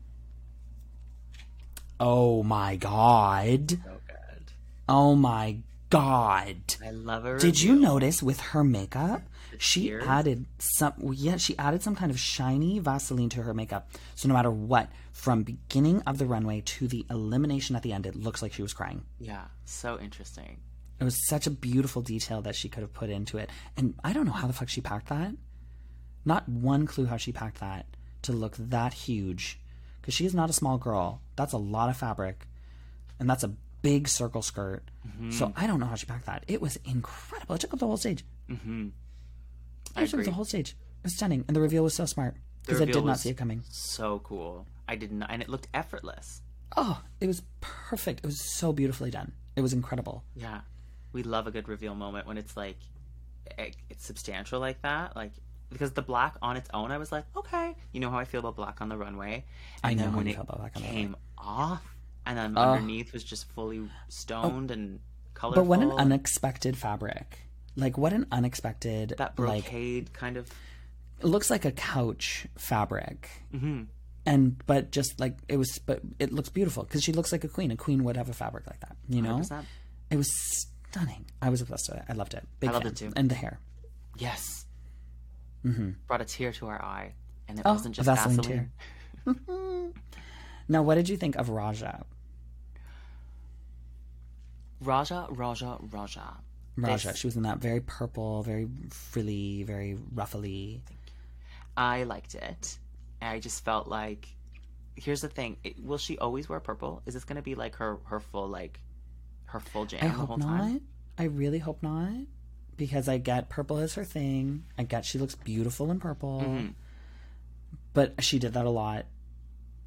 Oh my god. So good. Oh my god. I love her. Did you notice with her makeup, she ears? added some yeah, she added some kind of shiny Vaseline to her makeup. So no matter what, from beginning of the runway to the elimination at the end, it looks like she was crying. Yeah, so interesting. It was such a beautiful detail that she could have put into it. And I don't know how the fuck she packed that. Not one clue how she packed that to look that huge. Because she is not a small girl. That's a lot of fabric. And that's a big circle skirt. Mm-hmm. So I don't know how she packed that. It was incredible. It took up the whole stage. Mm-hmm. I it took up the whole stage. It was stunning. And the reveal was so smart. Because I did not see it coming. So cool. I did not. And it looked effortless. Oh, it was perfect. It was so beautifully done. It was incredible. Yeah. We love a good reveal moment when it's like, it's substantial like that. Like, because the black on its own, I was like, okay, you know how I feel about black on the runway. And I know then when it came off, and then oh. underneath was just fully stoned oh. and colorful. But what an unexpected fabric! Like what an unexpected that brocade like, kind of. It looks like a couch fabric, mm-hmm. and but just like it was, but it looks beautiful because she looks like a queen. A queen would have a fabric like that, you know. one hundred percent It was stunning. I was obsessed with it. I loved it. Big I loved fan. it too, and the hair. Yes. Mm-hmm. Brought a tear to our eye, and it oh, wasn't just Vaseline. Now, what did you think of Raja? Raja, Raja, Raja. Raja. This... She was in that very purple, very frilly, very ruffly. I liked it. I just felt like, here's the thing: it, will she always wear purple? Is this going to be like her, her full like, her full jam I the hope whole not. time? I really hope not. Because I get purple is her thing. I get she looks beautiful in purple. Mm-hmm. But she did that a lot.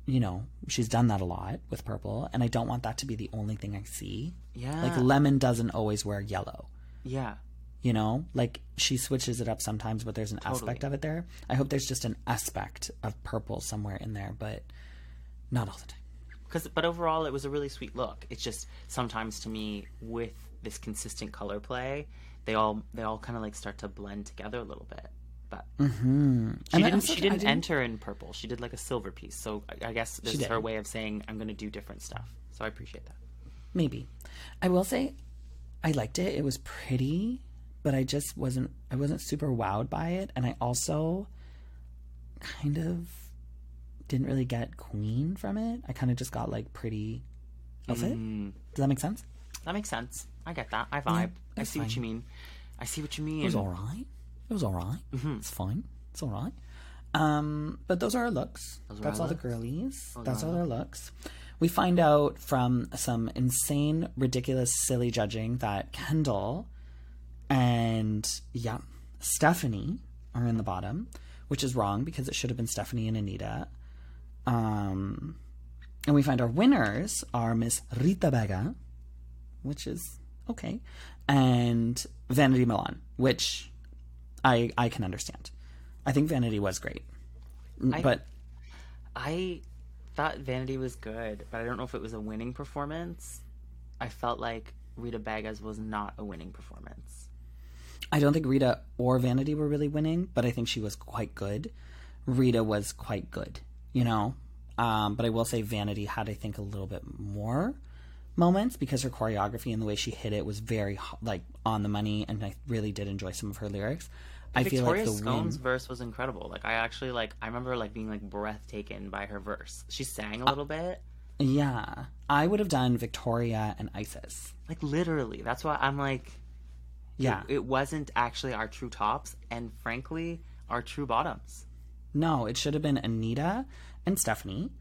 You know, she's done that a lot with purple. And I don't want that to be the only thing I see. Yeah. Like, Lemon doesn't always wear yellow. Yeah. You know? Like, she switches it up sometimes, but there's an totally. aspect of it there. I hope there's just an aspect of purple somewhere in there, but not all the time. Because, but overall, it was a really sweet look. It's just sometimes to me, with this consistent color play... They all they all kind of like start to blend together a little bit, but mm-hmm. she, didn't, also, she didn't, didn't enter in purple. She did like a silver piece, so I, I guess this is did. her way of saying I'm going to do different stuff. So I appreciate that. Maybe, I will say, I liked it. It was pretty, but I just wasn't I wasn't super wowed by it, and I also kind of didn't really get queen from it. I kind of just got like pretty outfit. Mm. Does that make sense? That makes sense. I get that. I vibe. Yeah, I see fine. what you mean. I see what you mean. It was all right. It was all right. Mm-hmm. It's fine. It's all right. Um, but those are our looks. Those That's all looks. the girlies. Those That's all our looks. looks. We find out from some insane, ridiculous, silly judging that Kendall and, yeah, Stephanie are in the bottom, which is wrong because it should have been Stephanie and Anita. Um, and we find our winners are Miss Rita Vega, which is... okay, and Vanity Milan, which I I can understand. I think Vanity was great, I, but I thought Vanity was good, but I don't know if it was a winning performance. I felt like Rita Vega's was not a winning performance. I don't think Rita or Vanity were really winning, but I think she was quite good. Rita was quite good, you know. Um, but I will say Vanity had I think a little bit more moments because her choreography and the way she hit it was very like on the money, and I really did enjoy some of her lyrics. I Victoria feel like the Scone's win... verse was incredible. Like I actually like I remember like being like breath taken by her verse. She sang a little uh, bit. Yeah, I would have done Victoria and Icesis. Like literally, that's why I'm like, yeah, it, it wasn't actually our true tops, and frankly, our true bottoms. No, it should have been Anita and Stephanie.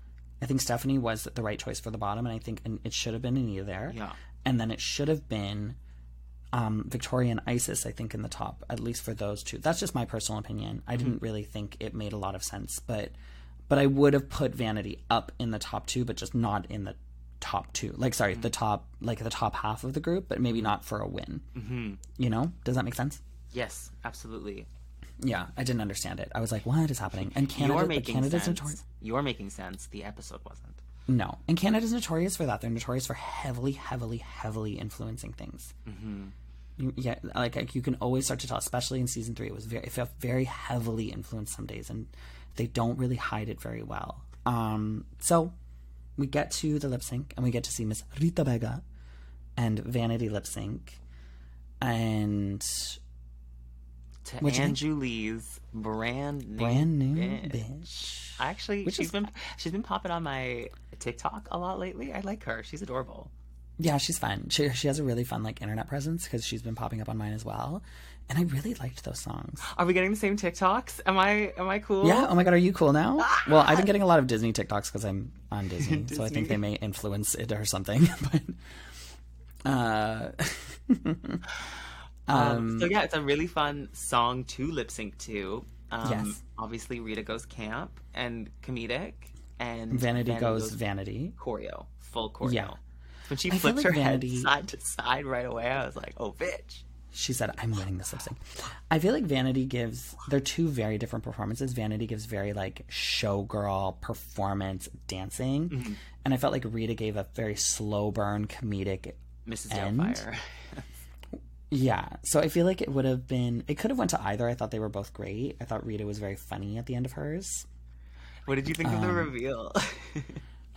I think Stephanie was the right choice for the bottom, and I think it should have been Anita there. Yeah. And then it should have been um, Victoria and Icesis, I think, in the top, at least for those two. That's just my personal opinion. I mm-hmm. didn't really think it made a lot of sense, but but I would have put Vanity up in the top two, but just not in the top two. Like, sorry, mm-hmm. the top, like the top half of the group, but maybe not for a win. Mm-hmm. You know? Does that make sense? Yes, absolutely. Yeah, I didn't understand it. I was like, what is happening? And Canada, You're making Canada's sense. Notori- You're making sense. The episode wasn't. No. And Canada's notorious for that. They're notorious for heavily, heavily, heavily influencing things. Mm-hmm. You, yeah, like, like you can always start to tell, especially in season three, it was very, it felt very heavily influenced some days. And They don't really hide it very well. Um, so we get to the lip sync and we get to see Miss Rita Vega and Vanity lip sync. And to Anju Lee's brand, brand new bitch. bitch. Actually, Which she's is, been she's been popping on my TikTok a lot lately. I like her. She's adorable. Yeah, she's fun. She she has a really fun like internet presence because she's been popping up on mine as well. And I really liked those songs. Are we getting the same TikToks? Am I am I cool? Yeah. Oh my god, are you cool now? Ah! Well, I've been getting a lot of Disney TikToks because I'm on Disney, Disney, so I think they may influence it or something. But uh. Um, so yeah, it's a really fun song to lip sync to. Um, yes. Obviously, Rita goes camp and comedic, and Vanity, Vanity goes, goes Vanity choreo, full choreo. Yeah. When she flipped like her Vanity... head side to side right away, I was like, "Oh, bitch!" She said, "I'm winning this lip sync." I feel like Vanity gives. They're two very different performances. Vanity gives very like showgirl performance dancing, mm-hmm. and I felt like Rita gave a very slow burn comedic Missus Doubtfire. Yeah, so I feel like it would have been... It could have went to either. I thought they were both great. I thought Rita was very funny at the end of hers. What did you think um, of the reveal?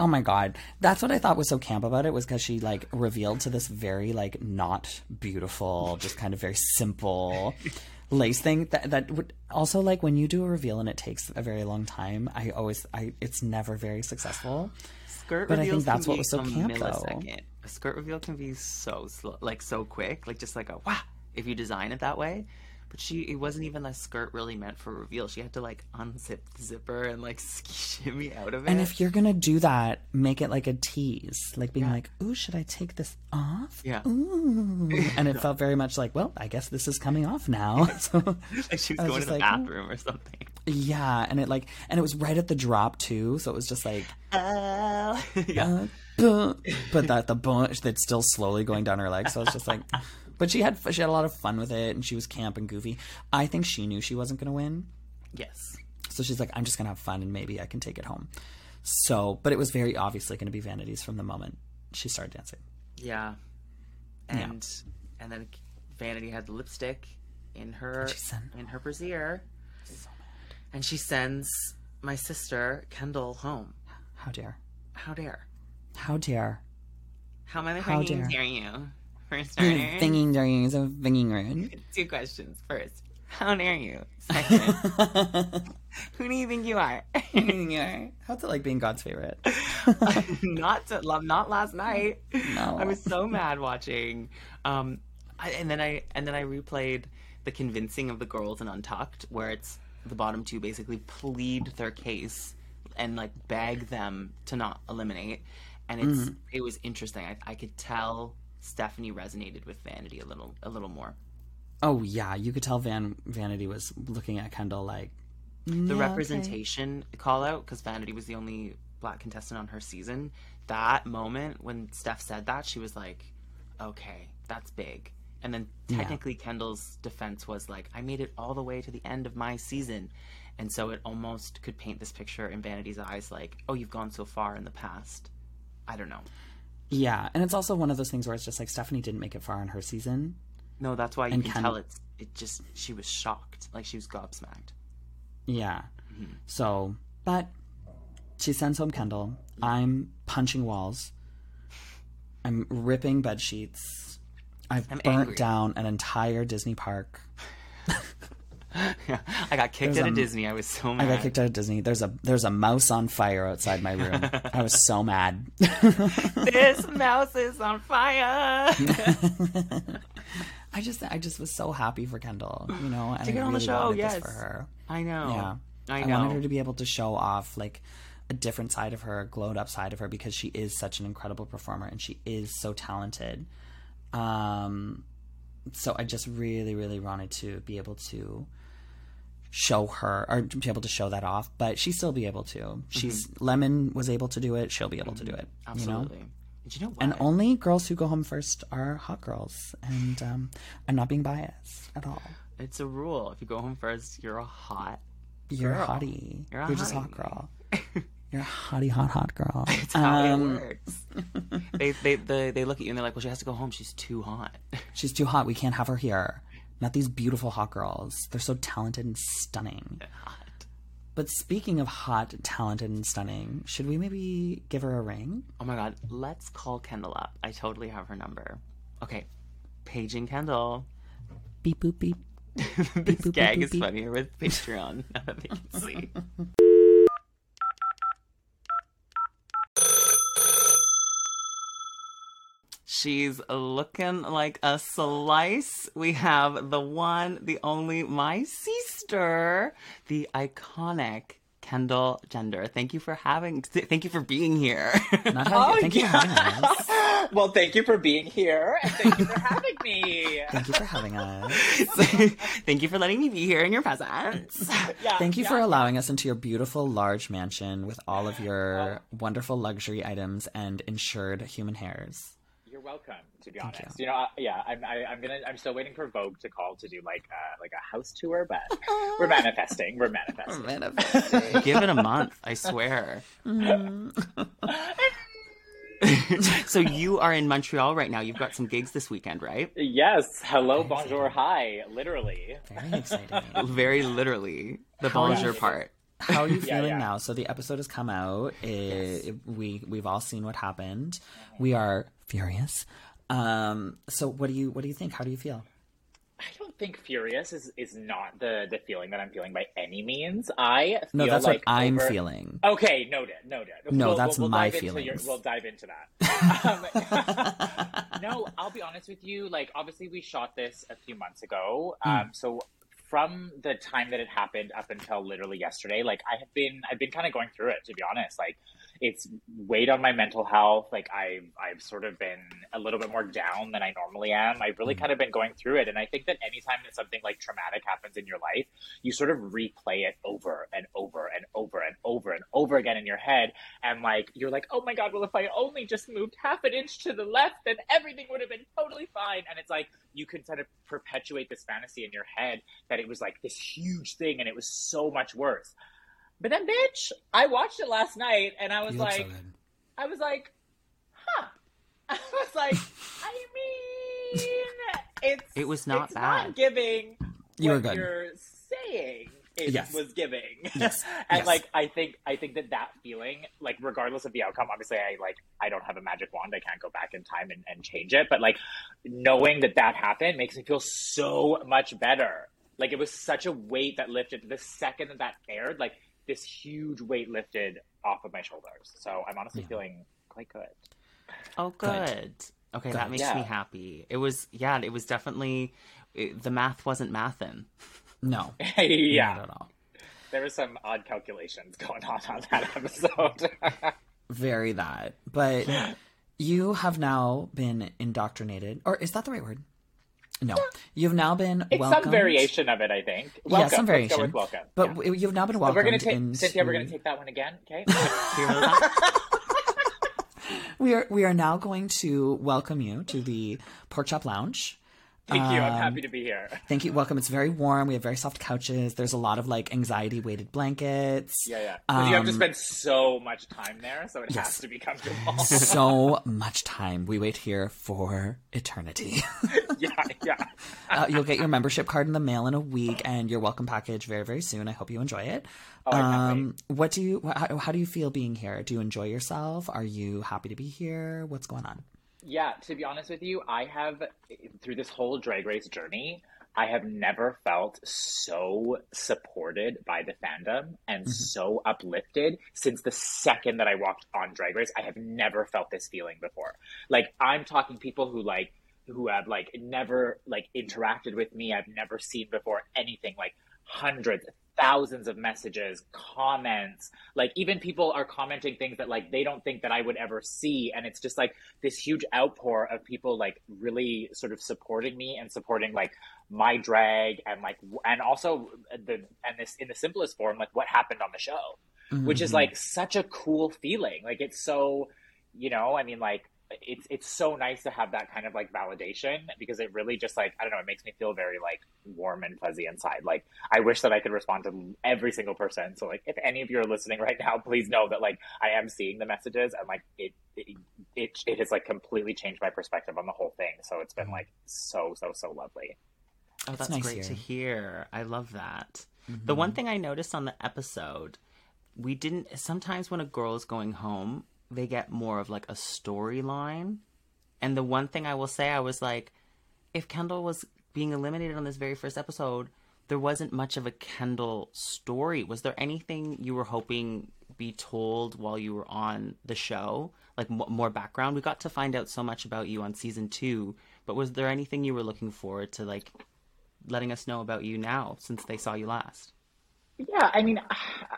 Oh, my God. That's what I thought was so camp about it, was because she, like, revealed to this very, like, not beautiful, just kind of very simple lace thing. That, that would... Also, like, when you do a reveal and it takes a very long time, I always... I It's never very successful. Skirt but I think that's what was so camp, though. A skirt reveal can be so slow, like so quick, like just like a wow if you design it that way. But she, it wasn't even a skirt really meant for reveal. She had to like unzip the zipper and like ski shimmy out of it. And if you're gonna do that, make it like a tease, like being yeah. like, "Ooh, should I take this off?" Yeah. Ooh. And it felt very much like, "Well, I guess this is coming off now." So like she was, was going to the like, bathroom oh. or something. Yeah, and it like, and it was right at the drop too, so it was just like, uh, yeah. Uh, but that the bunch that's still slowly going down her leg. So it's just like, but she had she had a lot of fun with it, and she was camp and goofy. I think she knew she wasn't going to win. Yes. So she's like, I'm just going to have fun, and maybe I can take it home. So, but it was very obviously going to be Vanity's from the moment she started dancing. Yeah. And yeah. and then Vanity had the lipstick in her sent, in her brassiere, so mad. And she sends my sister Kendall home. How dare! How dare! How dare? How many thinging dare you? First starter. Thinging dare you is a thinging rude. Two questions. First, how dare you? Second, who do you think you are? Who do you think you are? How's it like being God's favorite? not to, not last night. No. I was so mad watching. Um, I, and then I and then I replayed the convincing of the girls in Untucked, where it's the bottom two basically plead their case and like beg them to not eliminate. And it's mm-hmm. it was interesting. I, I could tell Stephanie resonated with Vanity a little a little more. Oh yeah, you could tell Van Vanity was looking at Kendall like the yeah, representation okay. call out, because Vanity was the only Black contestant on her season. That moment when Steph said that, she was like, "Okay, that's big." And then technically yeah. Kendall's defense was like, "I made it all the way to the end of my season," and so it almost could paint this picture in Vanity's eyes like, "Oh, you've gone so far in the past." I don't know. Yeah, and it's also one of those things where it's just like Stephanie didn't make it far in her season. No, that's why you and can Ken- tell it's it just she was shocked, like she was gobsmacked. Yeah. Mm-hmm. So, but she sends home Kendall. I'm punching walls. I'm ripping bed sheets. I've I'm burnt angry. down an entire Disney park. Yeah, I got kicked there's out a, of Disney. I was so mad. I got kicked out of Disney. There's a there's a mouse on fire outside my room. I was so mad. This mouse is on fire. I just I just was so happy for Kendall, you know, and to get I on really the show. Yes, this for her. I know. Yeah, I know. I wanted her to be able to show off like a different side of her, a glowed up side of her, because she is such an incredible performer and she is so talented. Um. So I just really, really wanted to be able to show her, or to be able to show that off, but she still be able to. She's mm-hmm. Lemon was able to do it. She'll be able mm-hmm. to do it. Absolutely. You know? Did you know what? And only girls who go home first are hot girls, and um, I'm not being biased at all. It's a rule. If you go home first, you're a hot. Girl. You're a hottie. You're, a you're hottie. just a hot girl. You're a hottie, hot, hot girl. That's how um, it works. they, they, they, they look at you and they're like, well, she has to go home. She's too hot. She's too hot. We can't have her here. Not these beautiful hot girls. They're so talented and stunning. They're hot. But speaking of hot, talented, and stunning, should we maybe give her a ring? Oh my god, let's call Kendall up. I totally have her number. Okay, paging Kendall. Beep, boop, beep. this beep, boop, gag beep, is beep. Funnier with Patreon, now that they can see. She's looking like a slice. We have the one, the only, my sister, the iconic Kendall Gender. Thank you for having, thank you for being here. Not having, oh, thank yeah. you for having us. Well, thank you for being here, and thank you for having me. Thank you for having us. Thank you for letting me be here in your presence. Yeah, thank you yeah. for allowing us into your beautiful, large mansion with all of your oh. wonderful luxury items and insured human hairs. You're welcome. To be honest, you. you know, I, yeah, I'm. I, I'm gonna. I'm still waiting for Vogue to call to do like a like a house tour, but we're manifesting. We're manifesting. We're manifesting. Give it a month, I swear. Mm. So you are in Montreal right now. You've got some gigs this weekend, right? Yes. Hello, very bonjour, exciting. Hi. Literally. Very exciting. Very literally the How bonjour nice. Part. How are you feeling yeah, yeah. now? So the episode has come out. It, yes. We we've all seen what happened. We are furious. Um, so what do you what do you think? How do you feel? I don't think furious is, is not the, the feeling that I'm feeling by any means. I feel no, that's like what I'm over... feeling. Okay, noted, noted. No, we'll, that's we'll, we'll my feelings. Your, we'll dive into that. um, no, I'll be honest with you. Like, obviously, we shot this a few months ago, um, mm. so. From the time that it happened up until literally yesterday, like I have been, I've been kind of going through it, to be honest. Like it's weighed on my mental health. Like I, I've sort of been a little bit more down than I normally am. I've really kind of been going through it. And I think that anytime that something like traumatic happens in your life, you sort of replay it over and over and over and over and over again in your head. And like, you're like, oh my God, well, if I only just moved half an inch to the left, then everything would have been totally fine. And it's like, you could sort of perpetuate this fantasy in your head that it was like this huge thing and it was so much worse. But then, bitch, I watched it last night and I was you like, I was like, huh. I was like, I mean, it's, it was not it's bad. Not giving you what you're saying. It yes. was giving. Yes. And yes. like, I think, I think that that feeling, like, regardless of the outcome, obviously I like, I don't have a magic wand. I can't go back in time and, and change it. But like knowing that that happened makes me feel so much better. Like, it was such a weight that lifted. The second that that aired, like, this huge weight lifted off of my shoulders. So I'm honestly yeah. feeling quite good. Oh, good. good. Okay, good. That makes yeah. me happy. It was, yeah, it was definitely, it, the math wasn't mathin'. No. yeah. Not at all. There were some odd calculations going on on that episode. Very that. But you have now been indoctrinated. Or is that the right word? No, you've now been it's welcomed. Some variation of it, I think. Welcome. Yeah, some variation. Let's go with welcome. But yeah. you've now been welcomed. We're gonna take, into... Cynthia, we're going to take that one again, okay? we are we are now going to welcome you to the Pork Chop Lounge. Thank um, you. I'm happy to be here. Thank you. Welcome. It's very warm. We have very soft couches. There's a lot of like anxiety-weighted blankets. Yeah, yeah. Because um, you have to spend so much time there, so it yes. has to be comfortable. So much time. We wait here for eternity. Yeah, yeah. uh, you'll get your membership card in the mail in a week, and your welcome package very, very soon. I hope you enjoy it. Oh, um, what do you? How, how do you feel being here? Do you enjoy yourself? Are you happy to be here? What's going on? Yeah, to be honest with you, I have through this whole Drag Race journey, I have never felt so supported by the fandom and mm-hmm. so uplifted since the second that I walked on Drag Race. I have never felt this feeling before. Like I'm talking people who like. who have like never like interacted with me. I've never seen before anything like hundreds, thousands of messages, comments, like even people are commenting things that like they don't think that I would ever see. And it's just like this huge outpour of people like really sort of supporting me and supporting like my drag and like, and also the, and this in the simplest form, like what happened on the show, mm-hmm. which is like such a cool feeling. Like it's so, you know, I mean like, it's it's so nice to have that kind of like validation because it really just like, I don't know, it makes me feel very like warm and fuzzy inside. Like I wish that I could respond to every single person. So like if any of you are listening right now, please know that like I am seeing the messages and like it it it, it has like completely changed my perspective on the whole thing. So it's been like so, so, so lovely. Oh, that's, that's nice great here. to hear. I love that. Mm-hmm. The one thing I noticed on the episode, we didn't, sometimes when a girl is going home, they get more of like a storyline. And the one thing I will say, I was like, if Kendall was being eliminated on this very first episode, there wasn't much of a Kendall story. Was there anything you were hoping be told while you were on the show? Like m- more background? We got to find out so much about you on season two, but was there anything you were looking forward to, like, letting us know about you now since they saw you last? Yeah, I mean,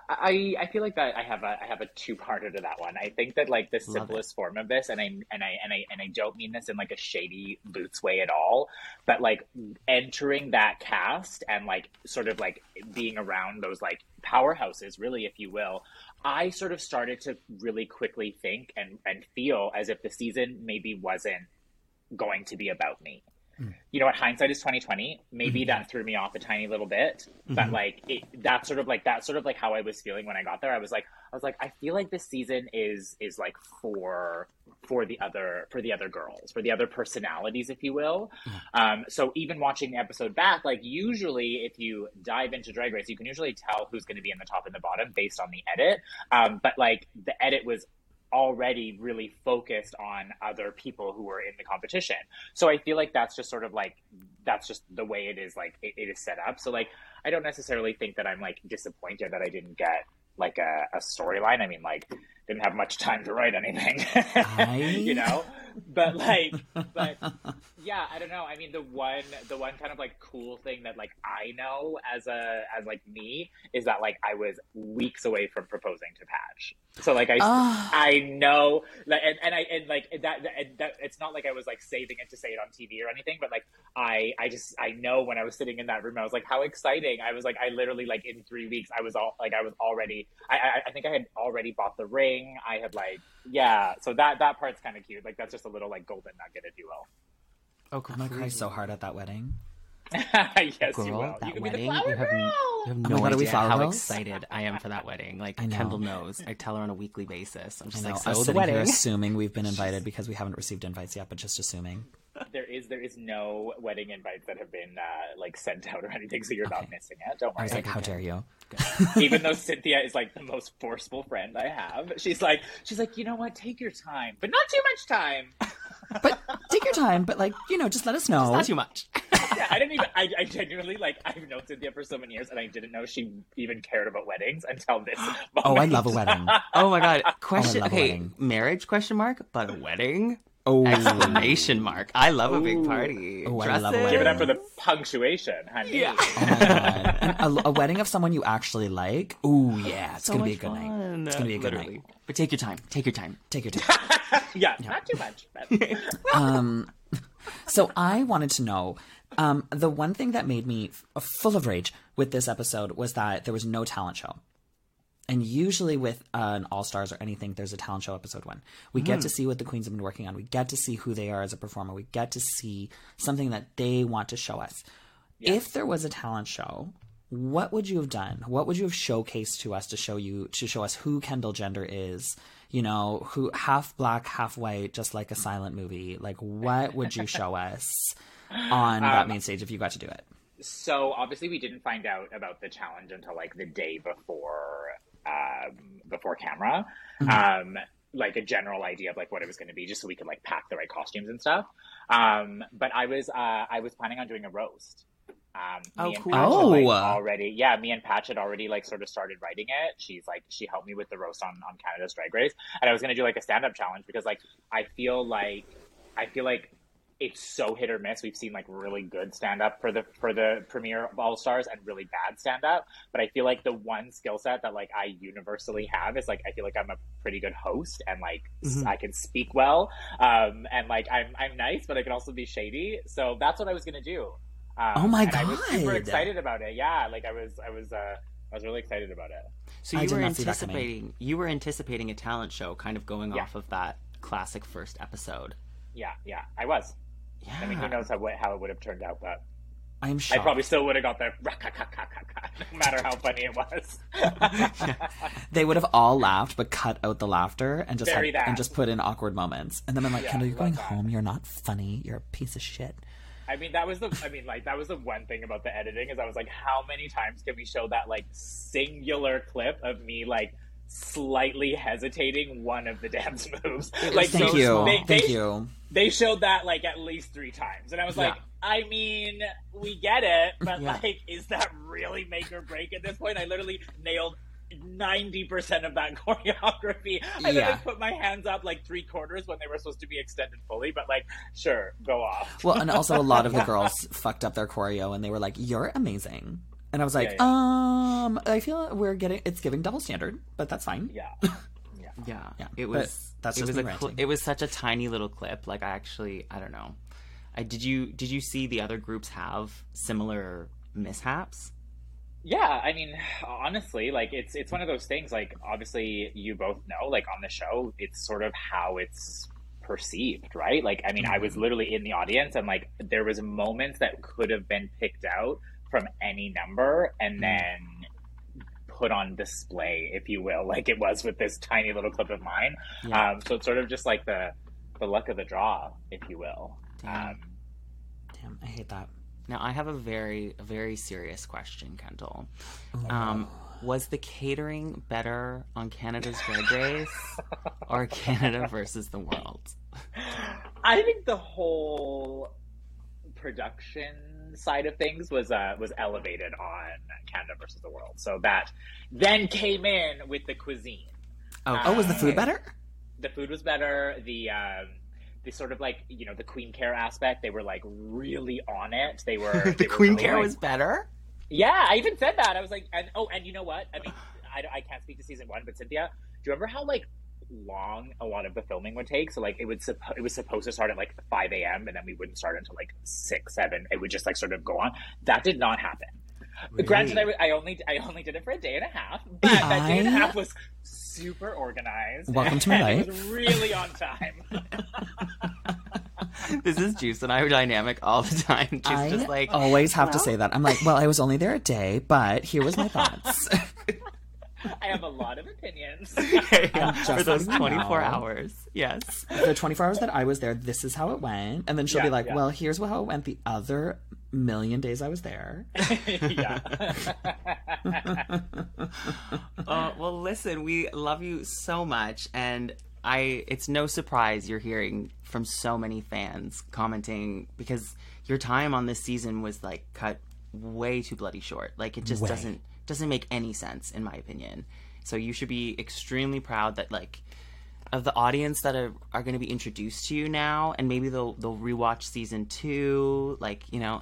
I I feel like that I have a I have a two-parter to that one. I think that like the simplest form of this, and I and I and I and I don't mean this in like a shady Boots way at all, but like entering that cast and like sort of like being around those like powerhouses, really, if you will, I sort of started to really quickly think and and feel as if the season maybe wasn't going to be about me. You know what? Hindsight is twenty twenty. Maybe mm-hmm. that threw me off a tiny little bit, mm-hmm. but like it, that's sort of like that's sort of like how I was feeling when I got there. I was like, I was like, I feel like this season is is like for for the other for the other girls, for the other personalities, if you will. Um, so even watching the episode back, like usually if you dive into Drag Race, you can usually tell who's going to be in the top and the bottom based on the edit. Um, but like the edit was already really focused on other people who were in the competition. So I feel like that's just sort of like, that's just the way it is, like it, it is set up. So like, I don't necessarily think that I'm like disappointed that I didn't get like a, a storyline. I mean, like didn't have much time to write anything, I... you know, but like, but yeah, I don't know. I mean, the one, the one kind of like cool thing that like, I know as a, as like me is that like, I was weeks away from proposing to Patch. So like, I, oh. I know like, and, and I, and like that, and that, it's not like I was like saving it to say it on T V or anything, but like, I, I just, I know when I was sitting in that room, I was like, how exciting. I was like, I literally like in three weeks, I was all like, I was already, I, I, I think I had already bought the ring. I had like, yeah, so that that part's kind of cute. Like that's just a little like golden nugget, if you will. Oh, I'm gonna cry so hard at that wedding. Yes, girl, you will. That you wedding, be the flower you have, girl. You have no oh idea how girls? excited I am for that wedding. Like Kendall knows. I tell her on a weekly basis. I'm just like, so the wedding. Here assuming we've been invited because we haven't received invites yet, but just assuming. There is there is no wedding invites that have been uh, like sent out or anything, so you're okay. not missing it. Don't worry. I was like, how dare you? Even though Cynthia is like the most forceful friend I have, she's like, she's like, you know what? Take your time, but not too much time. But take your time, but like, you know, just let us know. Just not too much. Yeah, I didn't even. I, I genuinely like. I've known Cynthia for so many years, and I didn't know she even cared about weddings until this moment. Oh, I love a wedding. Oh my god. Question. Oh, okay, marriage? Question mark. But a wedding. Oh. Exclamation mark. I love Ooh. a big party. Oh, I love a wedding. Give it up for the punctuation, honey. Yeah. Oh my god. And a, a wedding of someone you actually like. Ooh, yeah. It's so going to be a good fun. night. It's going to be a Literally. good night. But take your time. Take your time. Take your time. yeah, yeah, not too much. But... um, so I wanted to know, um, the one thing that made me f- full of rage with this episode was that there was no talent show. And usually with uh, an All-Stars or anything, there's a talent show episode one. We mm. get to see what the queens have been working on. We get to see who they are as a performer. We get to see something that they want to show us. Yes. If there was a talent show, what would you have done? What would you have showcased to us to show you to show us who Kendall Gender is? You know, who half black, half white, just like a silent movie. Like, what would you show us on um, that main stage if you got to do it? So obviously, we didn't find out about the challenge until like the day before. Um, before camera, mm-hmm. um, like a general idea of like what it was going to be, just so we could like pack the right costumes and stuff. Um, but I was uh, I was planning on doing a roast. Um, oh, me and cool! Patch had, like, already, yeah, me and Patch had already like sort of started writing it. She's like, she helped me with the roast on on Canada's Drag Race, and I was going to do like a stand up challenge because like I feel like I feel like. It's so hit or miss. We've seen like really good stand up for the for the premiere of All Stars and really bad stand up. But I feel like the one skill set that like I universally have is like I feel like I'm a pretty good host and like mm-hmm. I can speak well um, and like I'm I'm nice, but I can also be shady. So that's what I was gonna do. Um, oh my and god! I was super excited about it. Yeah, like I was I was uh, I was really excited about it. So you I were anticipating you were anticipating a talent show, kind of going yeah. off of that classic first episode. Yeah, yeah, I was. Yeah. I mean, who knows how, how it would have turned out, but I'm sure I probably still would have got there, no matter how funny it was. yeah. They would have all laughed, but cut out the laughter and just had, and just put in awkward moments. And then I'm like, yeah, Kendall, you're going that. home. You're not funny. You're a piece of shit. I mean, that was the, I mean, like, that was the one thing about the editing is I was like, how many times can we show that, like, singular clip of me, like, slightly hesitating one of the dance moves? Like, Thank so, you. They, Thank they, you. They showed that, like, at least three times. And I was yeah. like, I mean, we get it, but, yeah. like, is that really make or break at this point? I literally nailed ninety percent of that choreography. I yeah. then put my hands up like three quarters when they were supposed to be extended fully, but like, sure, go off. Well, and also a lot of the girls fucked up their choreo and they were like, you're amazing. And I was like, yeah, yeah. um, I feel like we're getting, it's giving double standard, but that's fine. Yeah. Yeah. yeah. yeah. It was, but that's just it was, me a cl- it was such a tiny little clip. Like I actually, I don't know. I, did you, did you see the other groups have similar mishaps? Yeah, I mean, honestly, like, it's it's one of those things, like, obviously, you both know, like, on the show, it's sort of how it's perceived, right? Like, I mean, I was literally in the audience, and, like, there was moments that could have been picked out from any number, and then put on display, if you will, like it was with this tiny little clip of mine. Yeah. Um, so it's sort of just, like, the, the luck of the draw, if you will. Damn, um, Damn I hate that. Now, I have a very, very serious question, Kendall. Um, was the catering better on Canada's Drag Race or Canada versus the World? I think the whole production side of things was uh, was elevated on Canada versus the World. So that then came in with the cuisine. Oh, um, oh was the food better? The food was better. The... Um, The sort of like, you know, the queen care aspect, they were like really on it. They were. the they were queen really care like, was better? Yeah, I even said that. I was like, and oh, and you know what? I mean, I, I can't speak to season one, but Cynthia, do you remember how like long a lot of the filming would take? So like it would suppo- it was supposed to start at like five a.m. and then we wouldn't start until like six, seven. It would just like sort of go on. That did not happen. Really? Granted, I, I only I only did it for a day and a half, but I... that day and a half was super organized. Welcome to my life. It was really on time. This is Juice and I are dynamic all the time. Juice I just like always have well. to say that. I'm like, well, I was only there a day, but here was my thoughts. I have a lot of opinions. Okay, yeah. For those twenty-four hours. Yes. The twenty-four hours that I was there, this is how it went. And then she'll yeah, be like, yeah. well, here's how it went the other million days I was there. yeah. uh, well, listen, we love you so much. And I, it's no surprise you're hearing from so many fans commenting because your time on this season was like cut way too bloody short. Like it just way. doesn't. doesn't make any sense in my opinion. So you should be extremely proud that like of the audience that are, are going to be introduced to you now, and maybe they'll they'll rewatch season two, like, you know.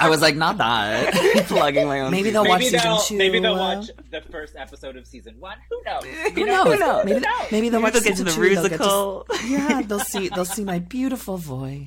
I was like, not that. Plugging my own. Maybe they'll maybe watch they'll, season two. Maybe they'll watch the first episode of season one. Who knows? Who knows? Who knows? Maybe, maybe, maybe they'll watch season two. They'll get to the Rusical. Yeah, they'll see they'll see my beautiful voice.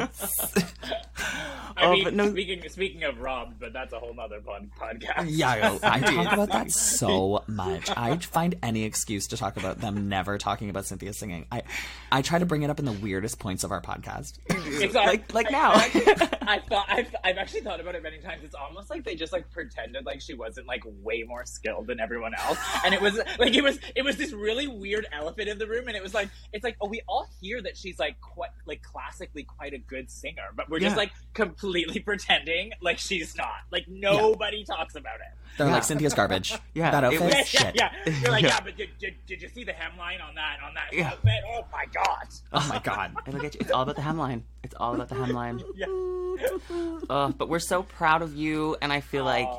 I oh, mean, but no... speaking, speaking of robbed, but that's a whole nother podcast. Yeah, I, I talk about that so much. I find any excuse to talk about them never talking about Cynthia singing. I I try to bring it up in the weirdest points of our podcast. It's all, like like I, now. I, I thought, I've, I've actually thought about it many times. It's almost like they just like pretended like she wasn't like way more skilled than everyone else. And it was like, it was, it was this really weird elephant in the room. And it was like, it's like, oh, we all hear that she's like quite, like classically quite a good singer, but we're yeah. just like completely completely pretending like she's not. Like nobody yeah. talks about it. They're yeah. like, Cynthia's garbage. Yeah, that outfit. Was, yeah, shit. Yeah, yeah. You're like, yeah, yeah but did, did, did you see the hemline on that on that yeah. outfit? Oh my god. Oh my god. I look at you. It's all about the hemline. It's all about the hemline. Yeah. Uh, but we're so proud of you, and I feel uh, like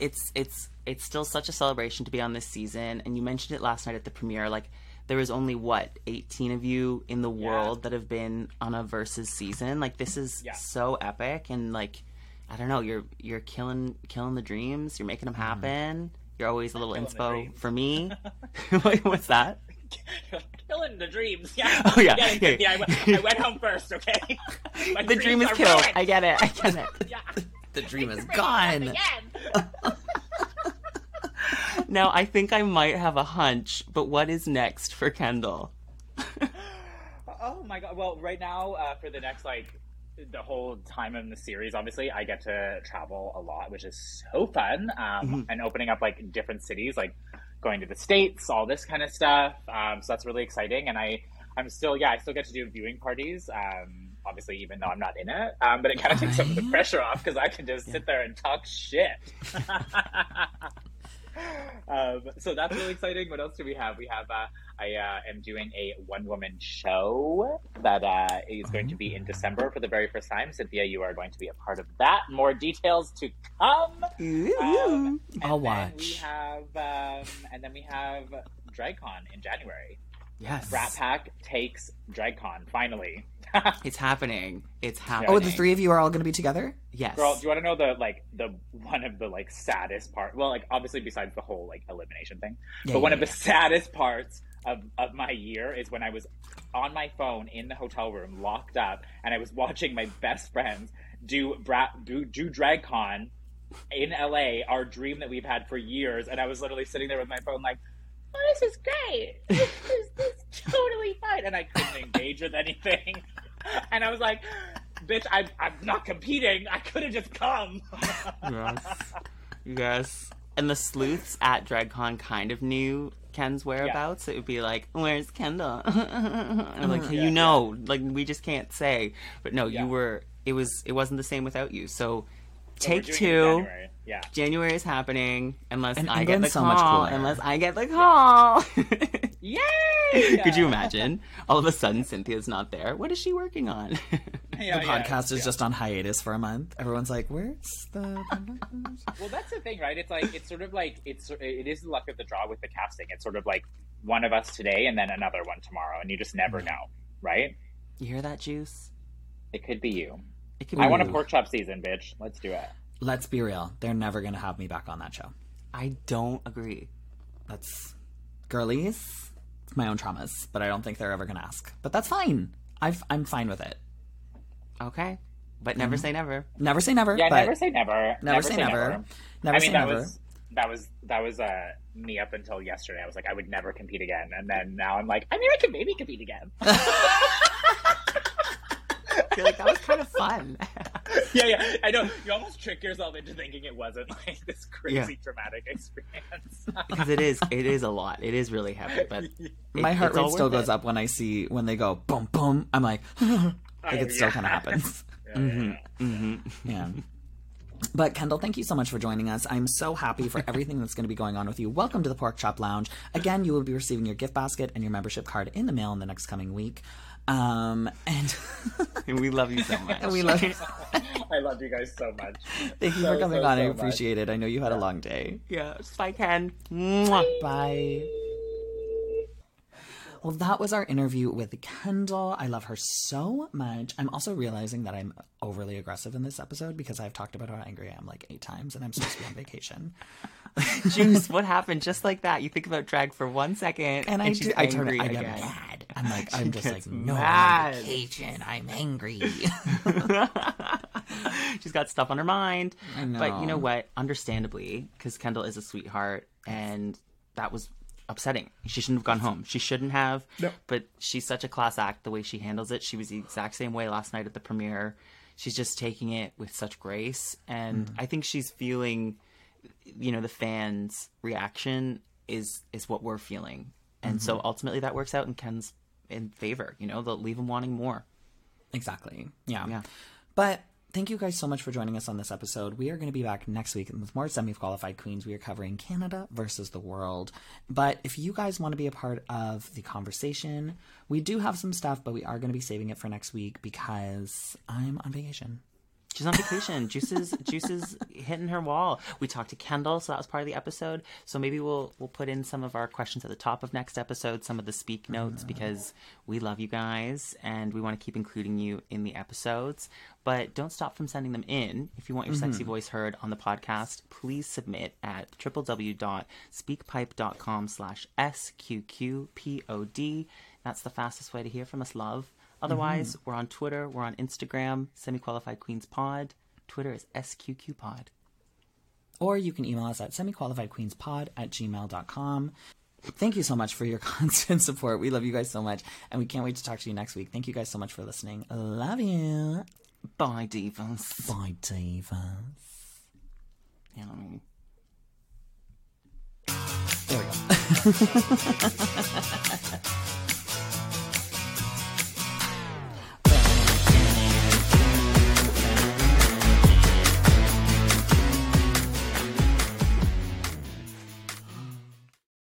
it's it's it's still such a celebration to be on this season. And you mentioned it last night at the premiere. Like there was only what eighteen of you in the world yeah. that have been on a versus season. Like this is yeah. so epic, and like I don't know, you're you're killing killing the dreams. You're making them happen. You're always a little killing inspo for me. Wait, what's that? Killing the dreams. Yeah. Oh yeah. Yeah. yeah. yeah I, went, I went home first. Okay. My the dream is killed. Ruined. I get it. I get it. yeah. The dream is gone. Now, I think I might have a hunch, but what is next for Kendall? Oh, my God. Well, right now, uh, for the next, like, the whole time in the series, obviously, I get to travel a lot, which is so fun. Um, mm-hmm. And opening up, like, different cities, like, going to the States, all this kind of stuff. Um, so that's really exciting. And I, I'm still, yeah, I still get to do viewing parties. Um, obviously, even though I'm not in it. Um, but it kind of takes some of the pressure off because I can just yeah. sit there and talk shit. Um, so that's really exciting. What else do we have? We have, uh, I uh, am doing a one-woman show that uh, is going to be in December for the very first time. Cynthia, you are going to be a part of that. More details to come. Ooh, um, I'll watch. We have, um, and then we have DragCon in January. Yes. Brat Pack takes DragCon, finally. It's happening. It's happening. Oh, the three of you are all going to be together? Yes. Girl, do you want to know the, like, the one of the, like, saddest part? Well, like, obviously besides the whole, like, elimination thing. Yeah, but yeah, one yeah. of the saddest parts of, of my year is when I was on my phone in the hotel room, locked up, and I was watching my best friends do Brat, do, do DragCon in L A, our dream that we've had for years, and I was literally sitting there with my phone like, oh, this is great. This is, this is totally fine. And I couldn't engage with anything. And I was like, bitch, I'm, I'm not competing. I could have just come. Yes. Yes. And the sleuths at DragCon kind of knew Ken's whereabouts. Yeah. It would be like, where's Kendall? And I'm like, yeah, you know, yeah. like, we just can't say. But no, yeah. you were, it was, it wasn't the same without you. So take two. January. Yeah. January is happening unless and I get the so call. Much unless I get the call. Yeah. Yay! Could you imagine? All of a sudden, Cynthia's not there. What is she working on? Yeah, the podcast yeah, is yeah. just on hiatus for a month. Everyone's like, "Where's the?" Well, that's the thing, right? It's like it's sort of like it's it is the luck of the draw with the casting. It's sort of like one of us today and then another one tomorrow, and you just never yeah. know, right? You hear that, Juice? It could be you. It could be I you. want a pork chop season, bitch. Let's do it. Let's be real. They're never going to have me back on that show. I don't agree. That's girlies. It's my own traumas, but I don't think they're ever going to ask. But that's fine. I've, I'm fine with it. Okay. But never mm-hmm. say never. Never say never. Yeah, but never say never. Never, never say never. never. Never I mean, say that never. Was, that was, that was uh, me up until yesterday. I was like, I would never compete again. And then now I'm like, I mean, I can maybe compete again. I feel like that was kind of fun. Yeah, yeah. I know. You almost trick yourself into thinking it wasn't like this crazy yeah. traumatic experience. Because it is. It is a lot. It is really heavy. But it, my heart rate still goes it. up when I see, when they go boom, boom. I'm like, like oh, it still yeah. kind of happens. Yeah, mm-hmm. Yeah, yeah. Mm-hmm. yeah. But Kendall, thank you so much for joining us. I'm so happy for everything that's going to be going on with you. Welcome to the Pork Chop Lounge. Again, you will be receiving your gift basket and your membership card in the mail in the next coming week. Um and we love you so much. We love you. So much. I love you guys so much. Thank you so, for coming so, on. So I appreciate much. it. I know you had yeah. a long day. Yeah. Bye, Ken. Bye. Bye. Well, that was our interview with Kendall. I love her so much. I'm also realizing that I'm overly aggressive in this episode because I've talked about how angry I am like eight times and I'm supposed to be on vacation. Juice, what happened? Just like that. You think about drag for one second and, and I, she's do, I turn it, I get again. mad. I'm like, she I'm just like, no, I'm on vacation. I'm angry. She's got stuff on her mind. I know. But you know what? Understandably, because Kendall is a sweetheart and that was upsetting. She shouldn't have gone home. She shouldn't have. No. But she's such a class act the way she handles it. She was the exact same way last night at the premiere. She's just taking it with such grace. And mm. I think she's feeling, you know, the fans' reaction is is what we're feeling. And mm-hmm. so ultimately that works out in Ken's in favor. You know, they'll leave him wanting more. Exactly. Yeah. Yeah. But thank you guys so much for joining us on this episode. We are going to be back next week with more Semi-Qualified Queens. We are covering Canada versus the world. But if you guys want to be a part of the conversation, we do have some stuff, but we are going to be saving it for next week because I'm on vacation. She's on vacation. Juice's Juice's hitting her wall. We talked to Kendall, so that was part of the episode. So maybe we'll we'll put in some of our questions at the top of next episode, some of the speak notes, because we love you guys and we want to keep including you in the episodes. But don't stop from sending them in. If you want your mm-hmm. sexy voice heard on the podcast, please submit at w w w dot speak pipe dot com slash S Q Q P O D. That's the fastest way to hear from us, love. Otherwise, mm-hmm. we're on Twitter, we're on Instagram, Semi-Qualified Queens Pod. Twitter is S Q Q Pod. Or you can email us at semi qualified queens pod at gmail dot com. Thank you so much for your constant support. We love you guys so much, and we can't wait to talk to you next week. Thank you guys so much for listening. Love you. Bye, divas. Bye, divas. Yum. There we go.